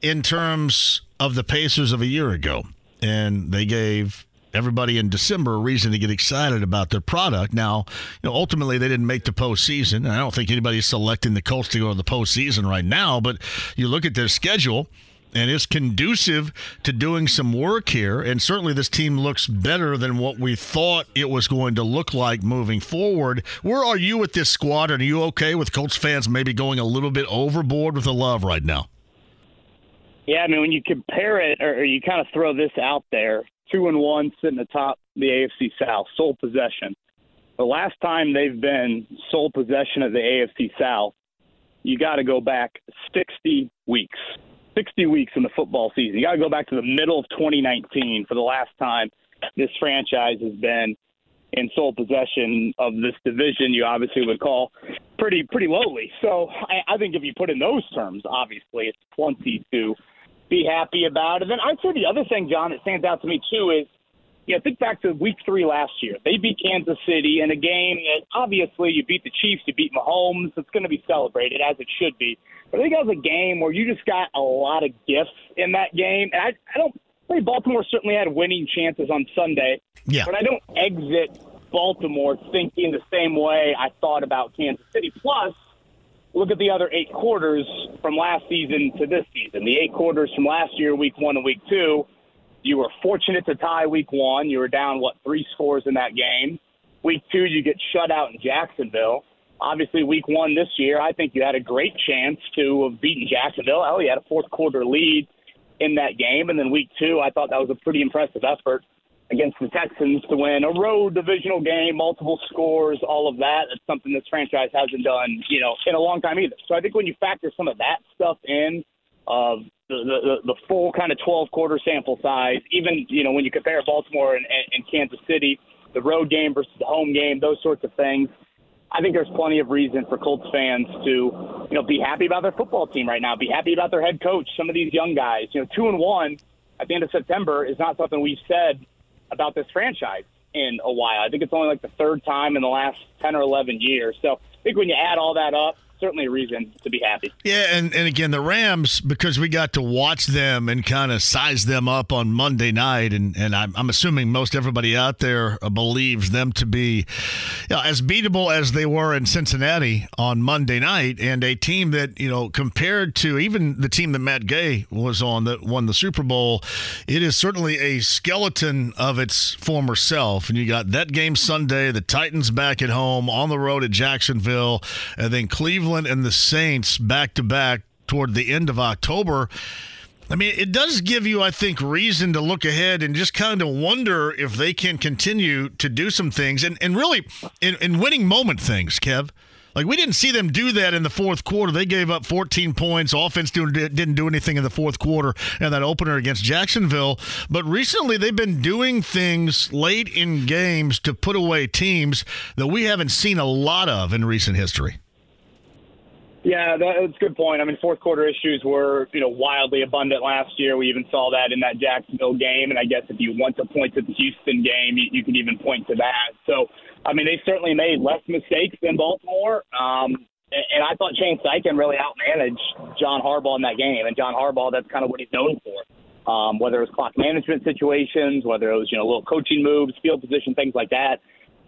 in terms of the Pacers of a year ago, and they gave – everybody in December a reason to get excited about their product. Now, you know, ultimately they didn't make the postseason, and I don't think anybody's selecting the Colts to go to the postseason right now, but you look at their schedule, and it's conducive to doing some work here, and certainly this team looks better than what we thought it was going to look like moving forward. Where are you with this squad, and are you okay with Colts fans maybe going a little bit overboard with the love right now? Yeah, I mean, when you compare it, or you kind of throw this out there, two and one sitting atop the A F C South, sole possession. The last time they've been sole possession of the A F C South, you got to go back sixty weeks, sixty weeks in the football season. You got to go back to the middle of twenty nineteen for the last time this franchise has been in sole possession of this division. You obviously would call pretty pretty lowly. So I, I think if you put in those terms, obviously it's plenty to be happy about. And then I'd say the other thing, John, that stands out to me too is, you know, think back to week three last year. They beat Kansas City in a game that obviously you beat the Chiefs, you beat Mahomes. It's going to be celebrated as it should be. But I think that was a game where you just got a lot of gifts in that game. And I, I don't think Baltimore certainly had winning chances on Sunday. Yeah. But I don't exit Baltimore thinking the same way I thought about Kansas City. Plus, look at the other eight quarters from last season to this season. The eight quarters from last year, week one and week two, you were fortunate to tie week one. You were down, what, three scores in that game. Week two, you get shut out in Jacksonville. Obviously, week one this year, I think you had a great chance to have beaten Jacksonville. Hell, you had a fourth-quarter lead in that game. And then week two, I thought that was a pretty impressive effort against the Texans to win a road divisional game, multiple scores, all of that. That's something this franchise hasn't done, you know, in a long time either. So I think when you factor some of that stuff in, of the, the, the full kind of twelve-quarter sample size, even, you know, when you compare Baltimore and, and Kansas City, the road game versus the home game, those sorts of things, I think there's plenty of reason for Colts fans to, you know, be happy about their football team right now, be happy about their head coach, some of these young guys. You know, two and one at the end of September is not something we've said about this franchise in a while. I think it's only like the third time in the last ten or eleven years. So I think when you add all that up, certainly a reason to be happy. Yeah, and, and again, the Rams, because we got to watch them and kind of size them up on Monday night, and, and I'm, I'm assuming most everybody out there believes them to be, you know, as beatable as they were in Cincinnati on Monday night, and a team that, you know, compared to even the team that Matt Gay was on that won the Super Bowl, it is certainly a skeleton of its former self. And you got that game Sunday, the Titans back at home, on the road at Jacksonville, and then Cleveland and the Saints back-to-back toward the end of October. I mean, it does give you, I think, reason to look ahead and just kind of wonder if they can continue to do some things and, and really in, in winning moment things, Kev. Like, we didn't see them do that in the fourth quarter. They gave up fourteen points. Offense didn't do anything in the fourth quarter and that opener against Jacksonville. But recently they've been doing things late in games to put away teams that we haven't seen a lot of in recent history. Yeah, that's a good point. I mean, fourth quarter issues were, you know, wildly abundant last year. We even saw that in that Jacksonville game. And I guess if you want to point to the Houston game, you, you can even point to that. So, I mean, they certainly made less mistakes than Baltimore. Um, and, and I thought Shane Steichen really outmanaged John Harbaugh in that game. And John Harbaugh, that's kind of what he's known for. Um, whether it was clock management situations, whether it was, you know, little coaching moves, field position, things like that.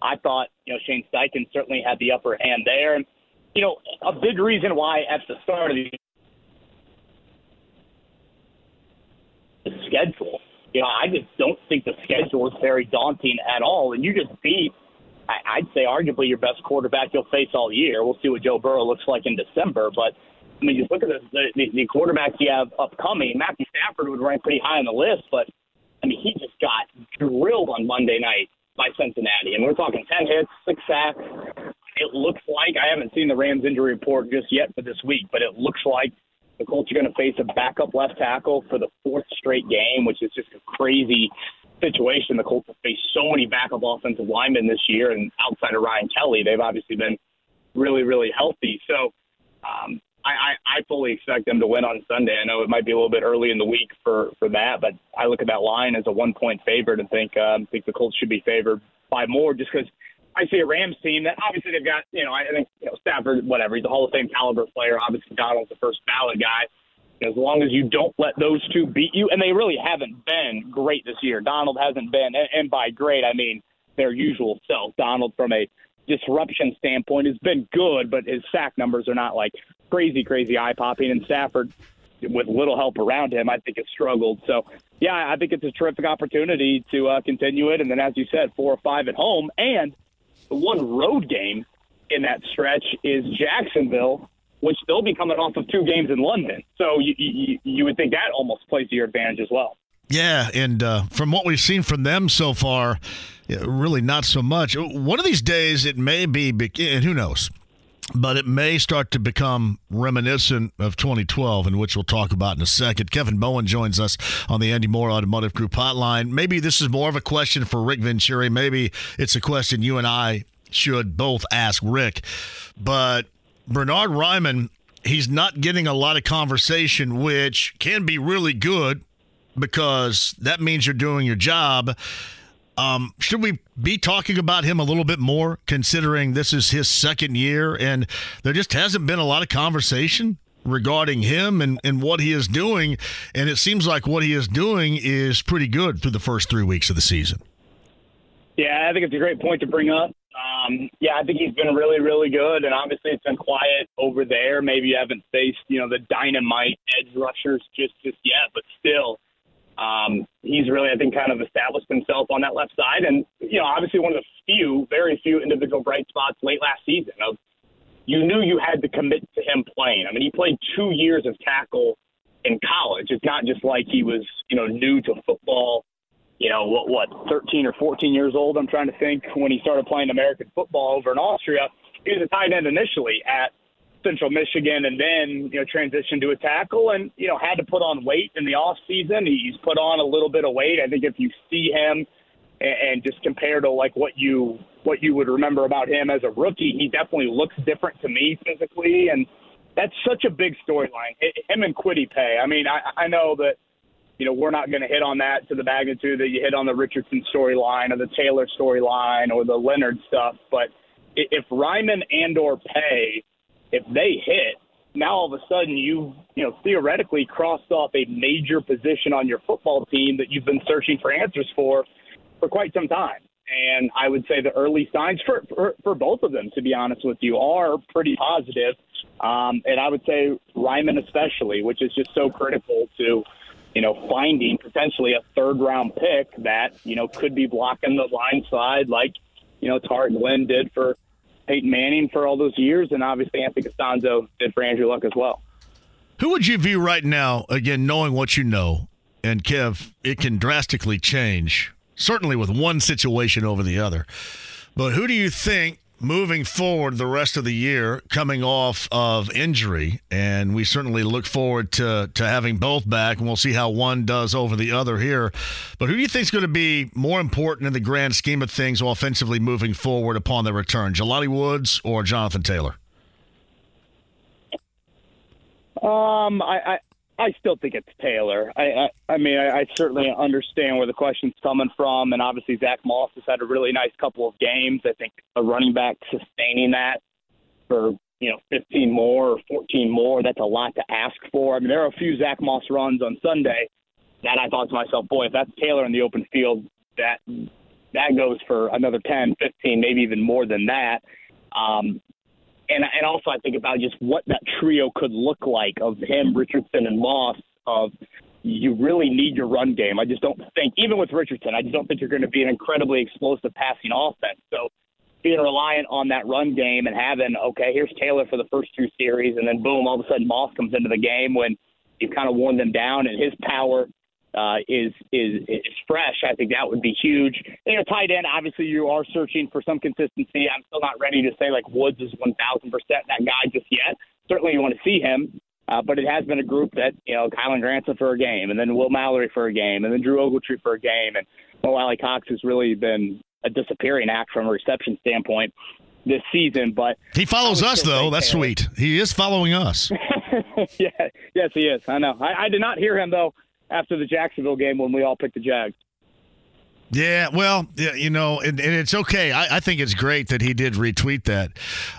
I thought, you know, Shane Steichen certainly had the upper hand there. And, you know, a big reason why at the start of the schedule, you know, I just don't think the schedule is very daunting at all. And you just beat, I'd say, arguably your best quarterback you'll face all year. We'll see what Joe Burrow looks like in December. But, I mean, just look at the, the, the quarterbacks you have upcoming. Matthew Stafford would rank pretty high on the list. But, I mean, he just got drilled on Monday night by Cincinnati. And we're talking ten hits, six sacks. It looks like, I haven't seen the Rams injury report just yet for this week, but it looks like the Colts are going to face a backup left tackle for the fourth straight game, which is just a crazy situation. The Colts have faced so many backup offensive linemen this year, and outside of Ryan Kelly, they've obviously been really, really healthy. So um, I, I, I fully expect them to win on Sunday. I know it might be a little bit early in the week for, for that, but I look at that line as a one-point favorite and think um, think the Colts should be favored by more just because I see a Rams team that obviously they've got, you know, I think, you know, Stafford, whatever, he's a Hall of Fame caliber player. Obviously, Donald's the first ballot guy. As long as you don't let those two beat you, and they really haven't been great this year. Donald hasn't been, and by great, I mean their usual self. Donald, from a disruption standpoint, has been good, but his sack numbers are not like crazy, crazy eye-popping. And Stafford, with little help around him, I think has struggled. So, yeah, I think it's a terrific opportunity to uh, continue it. And then, as you said, four or five at home, and the one road game in that stretch is Jacksonville, which they'll be coming off of two games in London. So you, you, you would think that almost plays to your advantage as well. Yeah, and uh, from what we've seen from them so far, really not so much. One of these days it may be, and who knows, but it may start to become reminiscent of twenty twelve, in which we'll talk about in a second. Kevin Bowen joins us on the Andy Mohr Automotive Group hotline. Maybe this is more of a question for Rick Venturi. Maybe it's a question you and I should both ask Rick. But Bernhard Raimann, he's not getting a lot of conversation, which can be really good because that means you're doing your job. Um, should we be talking about him a little bit more, considering this is his second year and there just hasn't been a lot of conversation regarding him and, and what he is doing? And it seems like what he is doing is pretty good through the first three weeks of the season. Yeah, I think it's a great point to bring up. Um, yeah, I think he's been really, really good. And obviously it's been quiet over there. Maybe you haven't faced, you know, the dynamite edge rushers just, just yet, but still. Um, he's really, I think, kind of established himself on that left side. And, you know, obviously one of the few, very few individual bright spots late last season. Of, you knew you had to commit to him playing. I mean, he played two years of tackle in college. It's not just like he was, you know, new to football, you know, what, what, thirteen or fourteen years old, I'm trying to think, when he started playing American football over in Austria. He was a tight end initially at Central Michigan, and then, you know, transitioned to a tackle and, you know, had to put on weight in the off season. He's put on a little bit of weight. I think if you see him and just compare to like what you what you would remember about him as a rookie, he definitely looks different to me physically, and that's such a big storyline. Him and Kwity Paye. I mean, I, I know that, you know, we're not going to hit on that to the magnitude that you hit on the Richardson storyline or the Taylor storyline or the Leonard stuff, but if Ryman and or Paye, if they hit, now all of a sudden you you know theoretically crossed off a major position on your football team that you've been searching for answers for for quite some time. And I would say the early signs for, for, for both of them, to be honest with you, are pretty positive. Um, and I would say Ryman especially, which is just so critical to, you know, finding potentially a third-round pick that, you know, could be blocking the line side like, you know, Tarek Lynn did for Peyton Manning for all those years, and obviously Anthony Costanzo did for Andrew Luck as well. Who would you view right now, again, knowing what you know, and Kev, it can drastically change, certainly with one situation over the other, but who do you think moving forward the rest of the year coming off of injury, and we certainly look forward to, to having both back, and we'll see how one does over the other here, but who do you think is going to be more important in the grand scheme of things offensively moving forward upon their return, Jelani Woods or Jonathan Taylor? Um, I, I I still think it's Taylor. I I, I mean, I, I certainly understand where the question's coming from, and obviously Zach Moss has had a really nice couple of games. I think a running back sustaining that for, you know, fifteen more or fourteen more, that's a lot to ask for. I mean, there are a few Zach Moss runs on Sunday that I thought to myself, boy, if that's Taylor in the open field, that that goes for another ten, fifteen, maybe even more than that. Um And, and also I think about just what that trio could look like of him, Richardson, and Moss, of you really need your run game. I just don't think, even with Richardson, I just don't think you're going to be an incredibly explosive passing offense. So being reliant on that run game and having, okay, here's Taylor for the first two series, and then boom, all of a sudden Moss comes into the game when you've kind of worn them down and his power uh, is, is is fresh. I think that would be huge. You know, tight end, obviously you are searching for some consistency. I'm still not ready to say like Woods is one thousand percent that guy just yet. Certainly you want to see him, uh, but it has been a group that, you know, Kylan Granson for a game, and then Will Mallory for a game, and then Drew Ogletree for a game, and Mo Alley Cox has really been a disappearing act from a reception standpoint this season. But he follows us, though. That's sweet. He is following us. Yeah, yes, he is. I know. I, I did not hear him, though, after the Jacksonville game when we all picked the Jags. Yeah, well, you know, and, and it's okay. I, I think it's great that he did retweet that.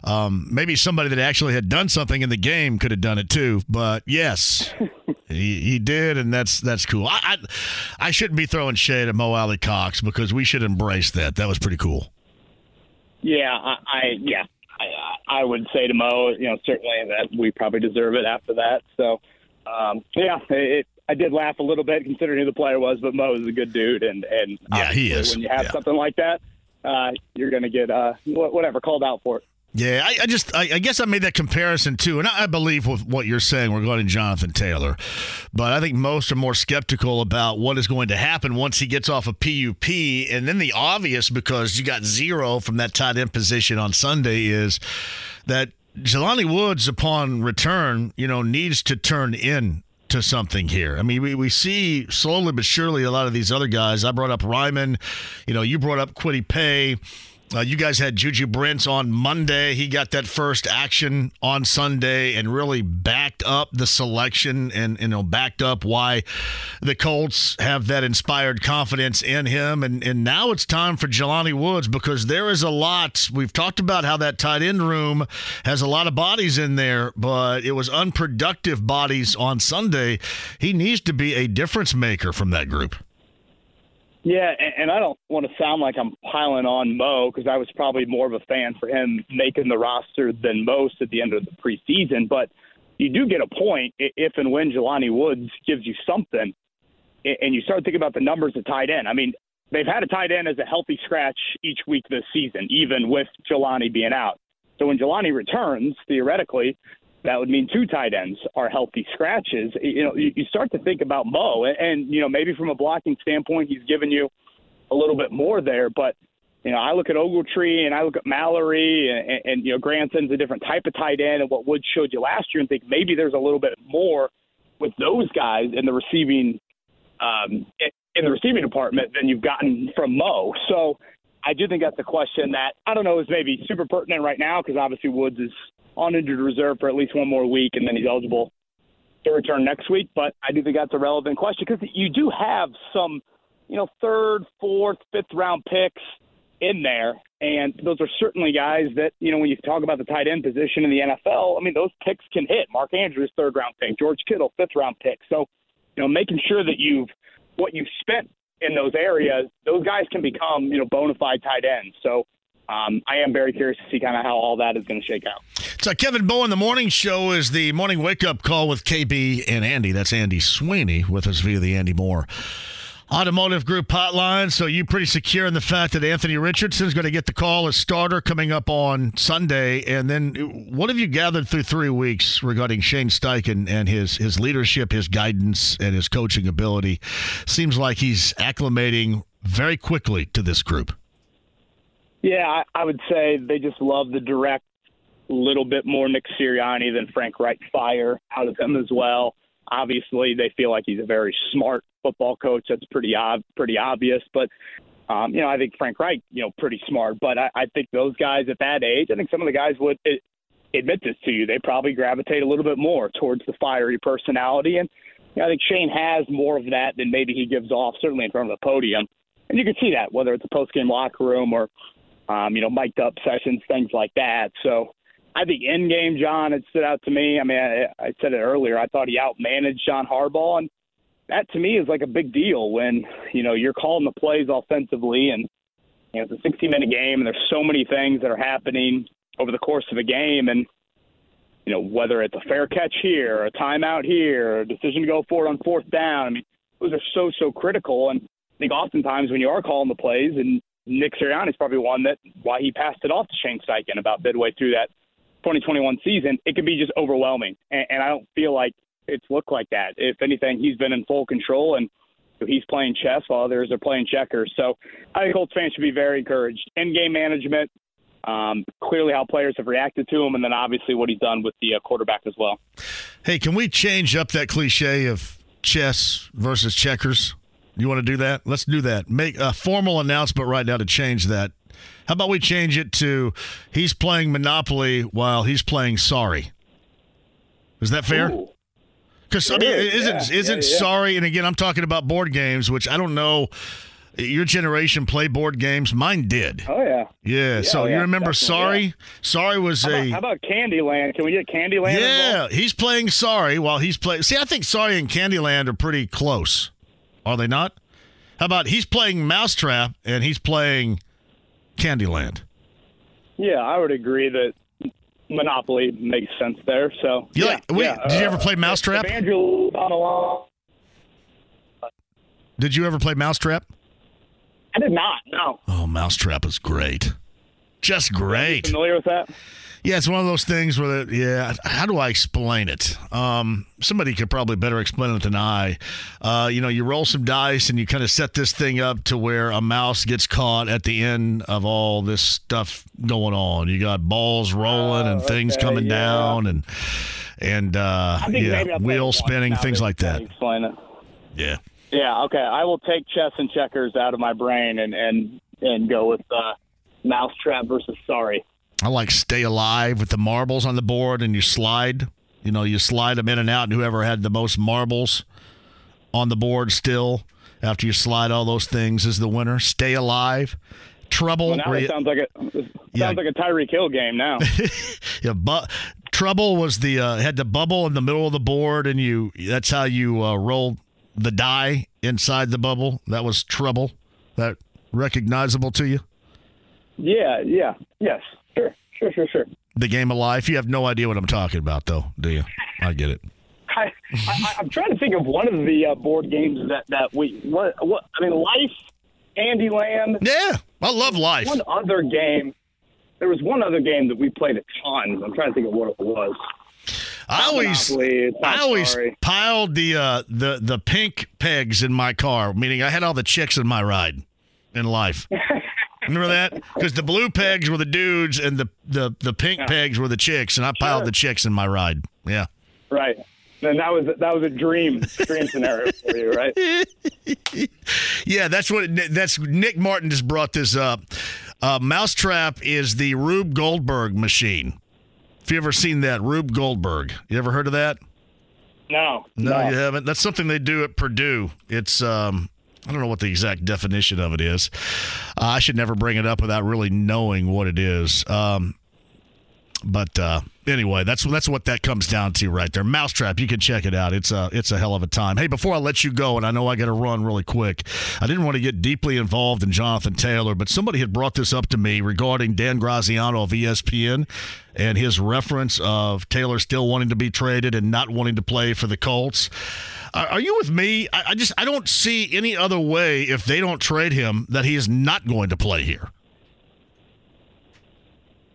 Um, maybe somebody that actually had done something in the game could have done it too, but yes, he, he did, and that's that's cool. I, I I shouldn't be throwing shade at Mo Alley Cox because we should embrace that. That was pretty cool. Yeah, I, I yeah, I, I would say to Mo, you know, certainly that we probably deserve it after that. So, um, yeah, it I did laugh a little bit considering who the player was, but Mo is a good dude, and, and yeah, he is. When you have yeah. something like that, uh, you're going to get uh, whatever called out for it. Yeah, I, I just, I, I guess I made that comparison too, and I, I believe with what you're saying regarding Jonathan Taylor, but I think most are more skeptical about what is going to happen once he gets off of P U P, and then the obvious, because you got zero from that tight end position on Sunday, is that Jelani Woods upon return, you know, needs to turn in to something here. I mean, we, we see slowly but surely a lot of these other guys. I brought up Ryman. You know, you brought up Kwity Paye. Uh, you guys had Juju Brents on Monday. He got that first action on Sunday and really backed up the selection and, you know, backed up why the Colts have that inspired confidence in him. And, and now it's time for Jelani Woods, because there is a lot. We've talked about how that tight end room has a lot of bodies in there, but it was unproductive bodies on Sunday. He needs to be a difference maker from that group. Yeah, and I don't want to sound like I'm piling on Mo, because I was probably more of a fan for him making the roster than most at the end of the preseason. But you do get a point if and when Jelani Woods gives you something, and you start thinking about the numbers of tight end. I mean, they've had a tight end as a healthy scratch each week this season, even with Jelani being out. So when Jelani returns, theoretically, that would mean two tight ends are healthy scratches. You know, you start to think about Mo, and, you know, maybe from a blocking standpoint, he's given you a little bit more there. But You know, I look at Ogletree and I look at Mallory and, and, and you know, Granson's a different type of tight end and what Wood showed you last year, and think maybe there's a little bit more with those guys in the receiving um, in the receiving department than you've gotten from Mo. So I do think that's a question that, I don't know, is maybe super pertinent right now because obviously Woods is on injured reserve for at least one more week and then he's eligible to return next week. But I do think that's a relevant question because you do have some, you know, third, fourth, fifth round picks in there. And those are certainly guys that, you know, when you talk about the tight end position in the N F L, I mean, those picks can hit. Mark Andrews, third round pick, George Kittle, fifth round pick. So, you know, making sure that you've, what you've spent in those areas, those guys can become, you know, bona fide tight ends. So um, I am very curious to see kind of how all that is going to shake out. So Kevin Bowen, The Morning Show is the morning wake-up call with K B and Andy. That's Andy Sweeney with us via the Andy Mohr Automotive Group hotline. So you pretty secure in the fact that Anthony Richardson is going to get the call as starter coming up on Sunday. And then what have you gathered through three weeks regarding Shane Steichen and his, his leadership, his guidance, and his coaching ability? Seems like he's acclimating very quickly to this group. Yeah, I, I would say they just love the direct, little bit more Nick Sirianni than Frank Reich fire out of him as well. Obviously, they feel like he's a very smart football coach. That's pretty ob- pretty obvious. But, um, you know, I think Frank Reich, you know, pretty smart. But I, I think those guys at that age, I think some of the guys would it, admit this to you, they probably gravitate a little bit more towards the fiery personality. And you know, I think Shane has more of that than maybe he gives off, certainly in front of the podium. And you can see that, whether it's a post-game locker room or, um, you know, mic'd up sessions, things like that. So I think in game, John, it stood out to me. I mean, I, I said it earlier. I thought he outmanaged John Harbaugh, and that to me is like a big deal when, you know, you're calling the plays offensively, and you know, it's a sixty-minute game, and there's so many things that are happening over the course of a game, and you know, whether it's a fair catch here, or a timeout here, or a decision to go for it on fourth down. I mean, those are so so critical, and I think oftentimes when you are calling the plays, and Nick Sirianni is probably one that why he passed it off to Shane Steichen about midway through that twenty twenty-one season, it can be just overwhelming. And, and I don't feel like it's looked like that. If anything, he's been in full control and he's playing chess while others are playing checkers. So I think Colts fans should be very encouraged. End-game management, um, clearly how players have reacted to him, and then obviously what he's done with the uh, quarterback as well. Hey, can we change up that cliche of chess versus checkers? You want to do that? Let's do that. Make a formal announcement right now to change that. How about we change it to he's playing Monopoly while he's playing Sorry? Is that fair? Because I mean, is, isn't yeah. isn't yeah, yeah. Sorry? And again, I'm talking about board games, which I don't know. Your generation played board games. Mine did. Oh yeah. Yeah. yeah so oh, yeah, you remember Sorry? Yeah. Sorry was how about, a. How about Candyland? Can we get Candyland? Yeah, he's playing Sorry while he's playing. See, I think Sorry and Candyland are pretty close. Are they not? How about he's playing Mousetrap and he's playing Candyland? Yeah, I would agree that Monopoly makes sense there. So, you yeah, like, wait, yeah. Did you ever play Mousetrap? Uh, did you ever play Mousetrap? I did not. No. Oh, Mousetrap is great. Just great. Are you familiar with that? Yeah, it's one of those things where, the, yeah, how do I explain it? Um, somebody could probably better explain it than I. Uh, you know, you roll some dice and you kind of set this thing up to where a mouse gets caught at the end of all this stuff going on. You got balls rolling and oh, okay, things coming yeah. down and and uh, yeah, wheel spinning, things like that. Explain it. Yeah. Yeah. Okay. I will take chess and checkers out of my brain and and and go with uh, Mousetrap versus Sorry. I like Stay Alive with the marbles on the board, and you slide. You know, you slide them in and out, and whoever had the most marbles on the board still, after you slide all those things, is the winner. Stay Alive. Trouble. Well, now re- it sounds like a sounds yeah. like a Tyreek Hill game now. yeah, but Trouble was the uh, had the bubble in the middle of the board, and you that's how you uh, rolled the die inside the bubble. That was Trouble. That recognizable to you? Yeah. Yeah. Yes. Sure, sure, sure, sure. The Game of Life. You have no idea what I'm talking about, though, do you? I get it. I, I, I'm trying to think of one of the uh, board games that, that we what, what I mean, Life, Candyland. Yeah, I love Life. One other game. There was one other game that we played a ton. I'm trying to think of what it was. I always, I always sorry. piled the uh, the the pink pegs in my car, meaning I had all the chicks in my ride in Life. Remember that? Because the blue pegs were the dudes and the, the, the pink yeah. pegs were the chicks, and I piled sure. the chicks in my ride. Yeah. Right. And that was that was a dream, dream scenario for you, right? Yeah, that's what it, that's Nick Martin just brought this up. Uh, Mousetrap is the Rube Goldberg machine. If you ever seen that, Rube Goldberg, you ever heard of that? No, no, no. You haven't. That's something they do at Purdue. It's um, I don't know what the exact definition of it is. Uh, I should never bring it up without really knowing what it is. Um, But uh, anyway, that's that's what that comes down to right there. Mousetrap, you can check it out. It's a, it's a hell of a time. Hey, before I let you go, and I know I got to run really quick, I didn't want to get deeply involved in Jonathan Taylor, but somebody had brought this up to me regarding Dan Graziano of E S P N and his reference of Taylor still wanting to be traded and not wanting to play for the Colts. Uh, are you with me? I, I just I don't see any other way if they don't trade him that he is not going to play here.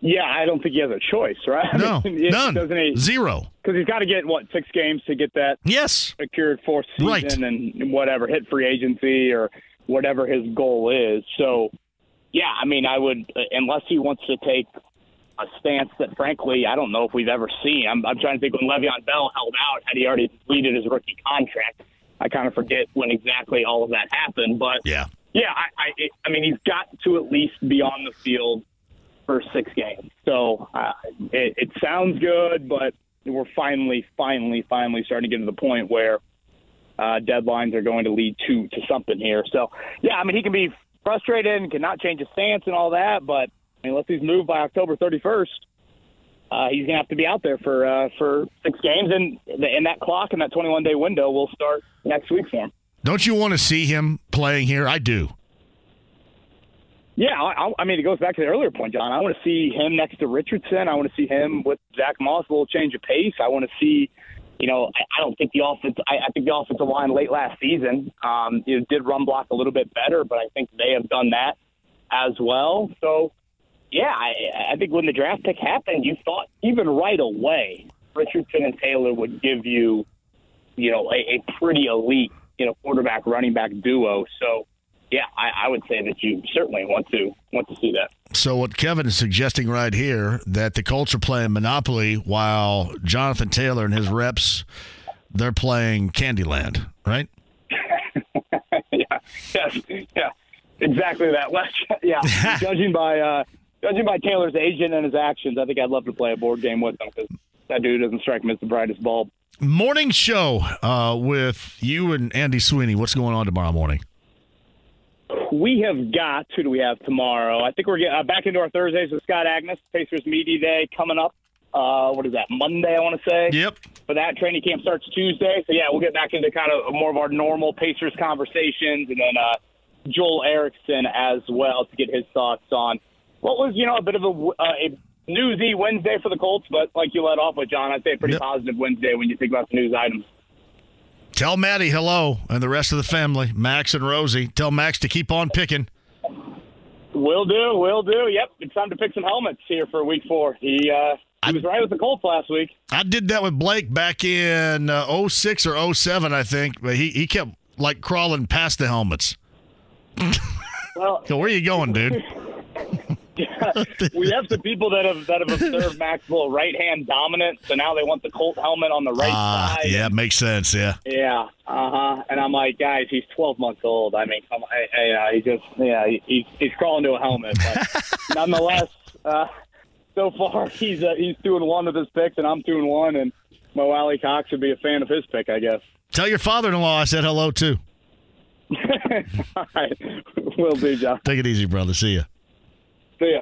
Yeah, I don't think he has a choice, right? No, I mean, it, none. Doesn't he? Zero. Because he's got to get, what, six games to get that yes. secured fourth season right. and whatever, hit free agency or whatever his goal is. So, yeah, I mean, I would, unless he wants to take a stance that, frankly, I don't know if we've ever seen. I'm, I'm trying to think when Le'Veon Bell held out, had he already completed his rookie contract? I kind of forget when exactly all of that happened. But, yeah, yeah I, I, it, I mean, he's got to at least be on the field first six games. So uh, it, it sounds good, but we're finally, finally, finally starting to get to the point where uh, deadlines are going to lead to, to something here. So, yeah, I mean, he can be frustrated and cannot change his stance and all that, but I mean, unless he's moved by October thirty-first, uh, he's going to have to be out there for uh, for six games, and, and that clock and that twenty-one day window will start next week for him. Don't you want to see him playing here? I do. Yeah, I, I mean, it goes back to the earlier point, John. I want to see him next to Richardson. I want to see him with Zach Moss, a little change of pace. I want to see, you know, I, I don't think the offense – I think the offensive line late last season um, it did run block a little bit better, but I think they have done that as well. So, yeah, I, I think when the draft pick happened, you thought even right away Richardson and Taylor would give you, you know, a, a pretty elite, you know, quarterback, running back duo. So, yeah, I, I would say that you certainly want to want to see that. So what Kevin is suggesting right here, that the Colts are playing Monopoly while Jonathan Taylor and his reps, they're playing Candyland, right? yeah, yes, yeah, exactly that. yeah, judging by uh, judging by Taylor's agent and his actions, I think I'd love to play a board game with him because that dude doesn't strike me as the brightest bulb. Morning show uh, with you and Andy Sweeney. What's going on tomorrow morning? We have got, who do we have tomorrow? I think we're get, uh, back into our Thursdays with Scott Agnes, Pacers Media Day coming up. Uh, what is that, Monday, I want to say? Yep. For that, training camp starts Tuesday. So, yeah, we'll get back into kind of more of our normal Pacers conversations. And then uh, Joel Erickson as well to get his thoughts on what was, you know, a bit of a, uh, a newsy Wednesday for the Colts. But like you led off with, John, I'd say a pretty yep. positive Wednesday when you think about the news items. Tell Maddie hello and the rest of the family, Max and Rosie. Tell Max to keep on picking. Will do, will do. Yep, it's time to pick some helmets here for week four. He, uh, he I, was right with the Colts last week. I did that with Blake back in uh, oh six or oh seven, I think. But he, he kept, like, crawling past the helmets. Well, so where are you going, dude? Yeah, we have some people that have that have observed Maxwell right hand dominant, so now they want the Colt helmet on the right uh, side. Yeah, makes sense. Yeah, yeah, uh huh. And I'm like, guys, he's twelve months old. I mean, I'm, I, I, he just, yeah, he's he's crawling to a helmet. But nonetheless, uh, so far he's uh, he's two and one of his picks, and I'm two and one. And Mo Alley Cox would be a fan of his pick, I guess. Tell your father-in-law I said hello too. All right, will do, John. Take it easy, brother. See ya. See ya.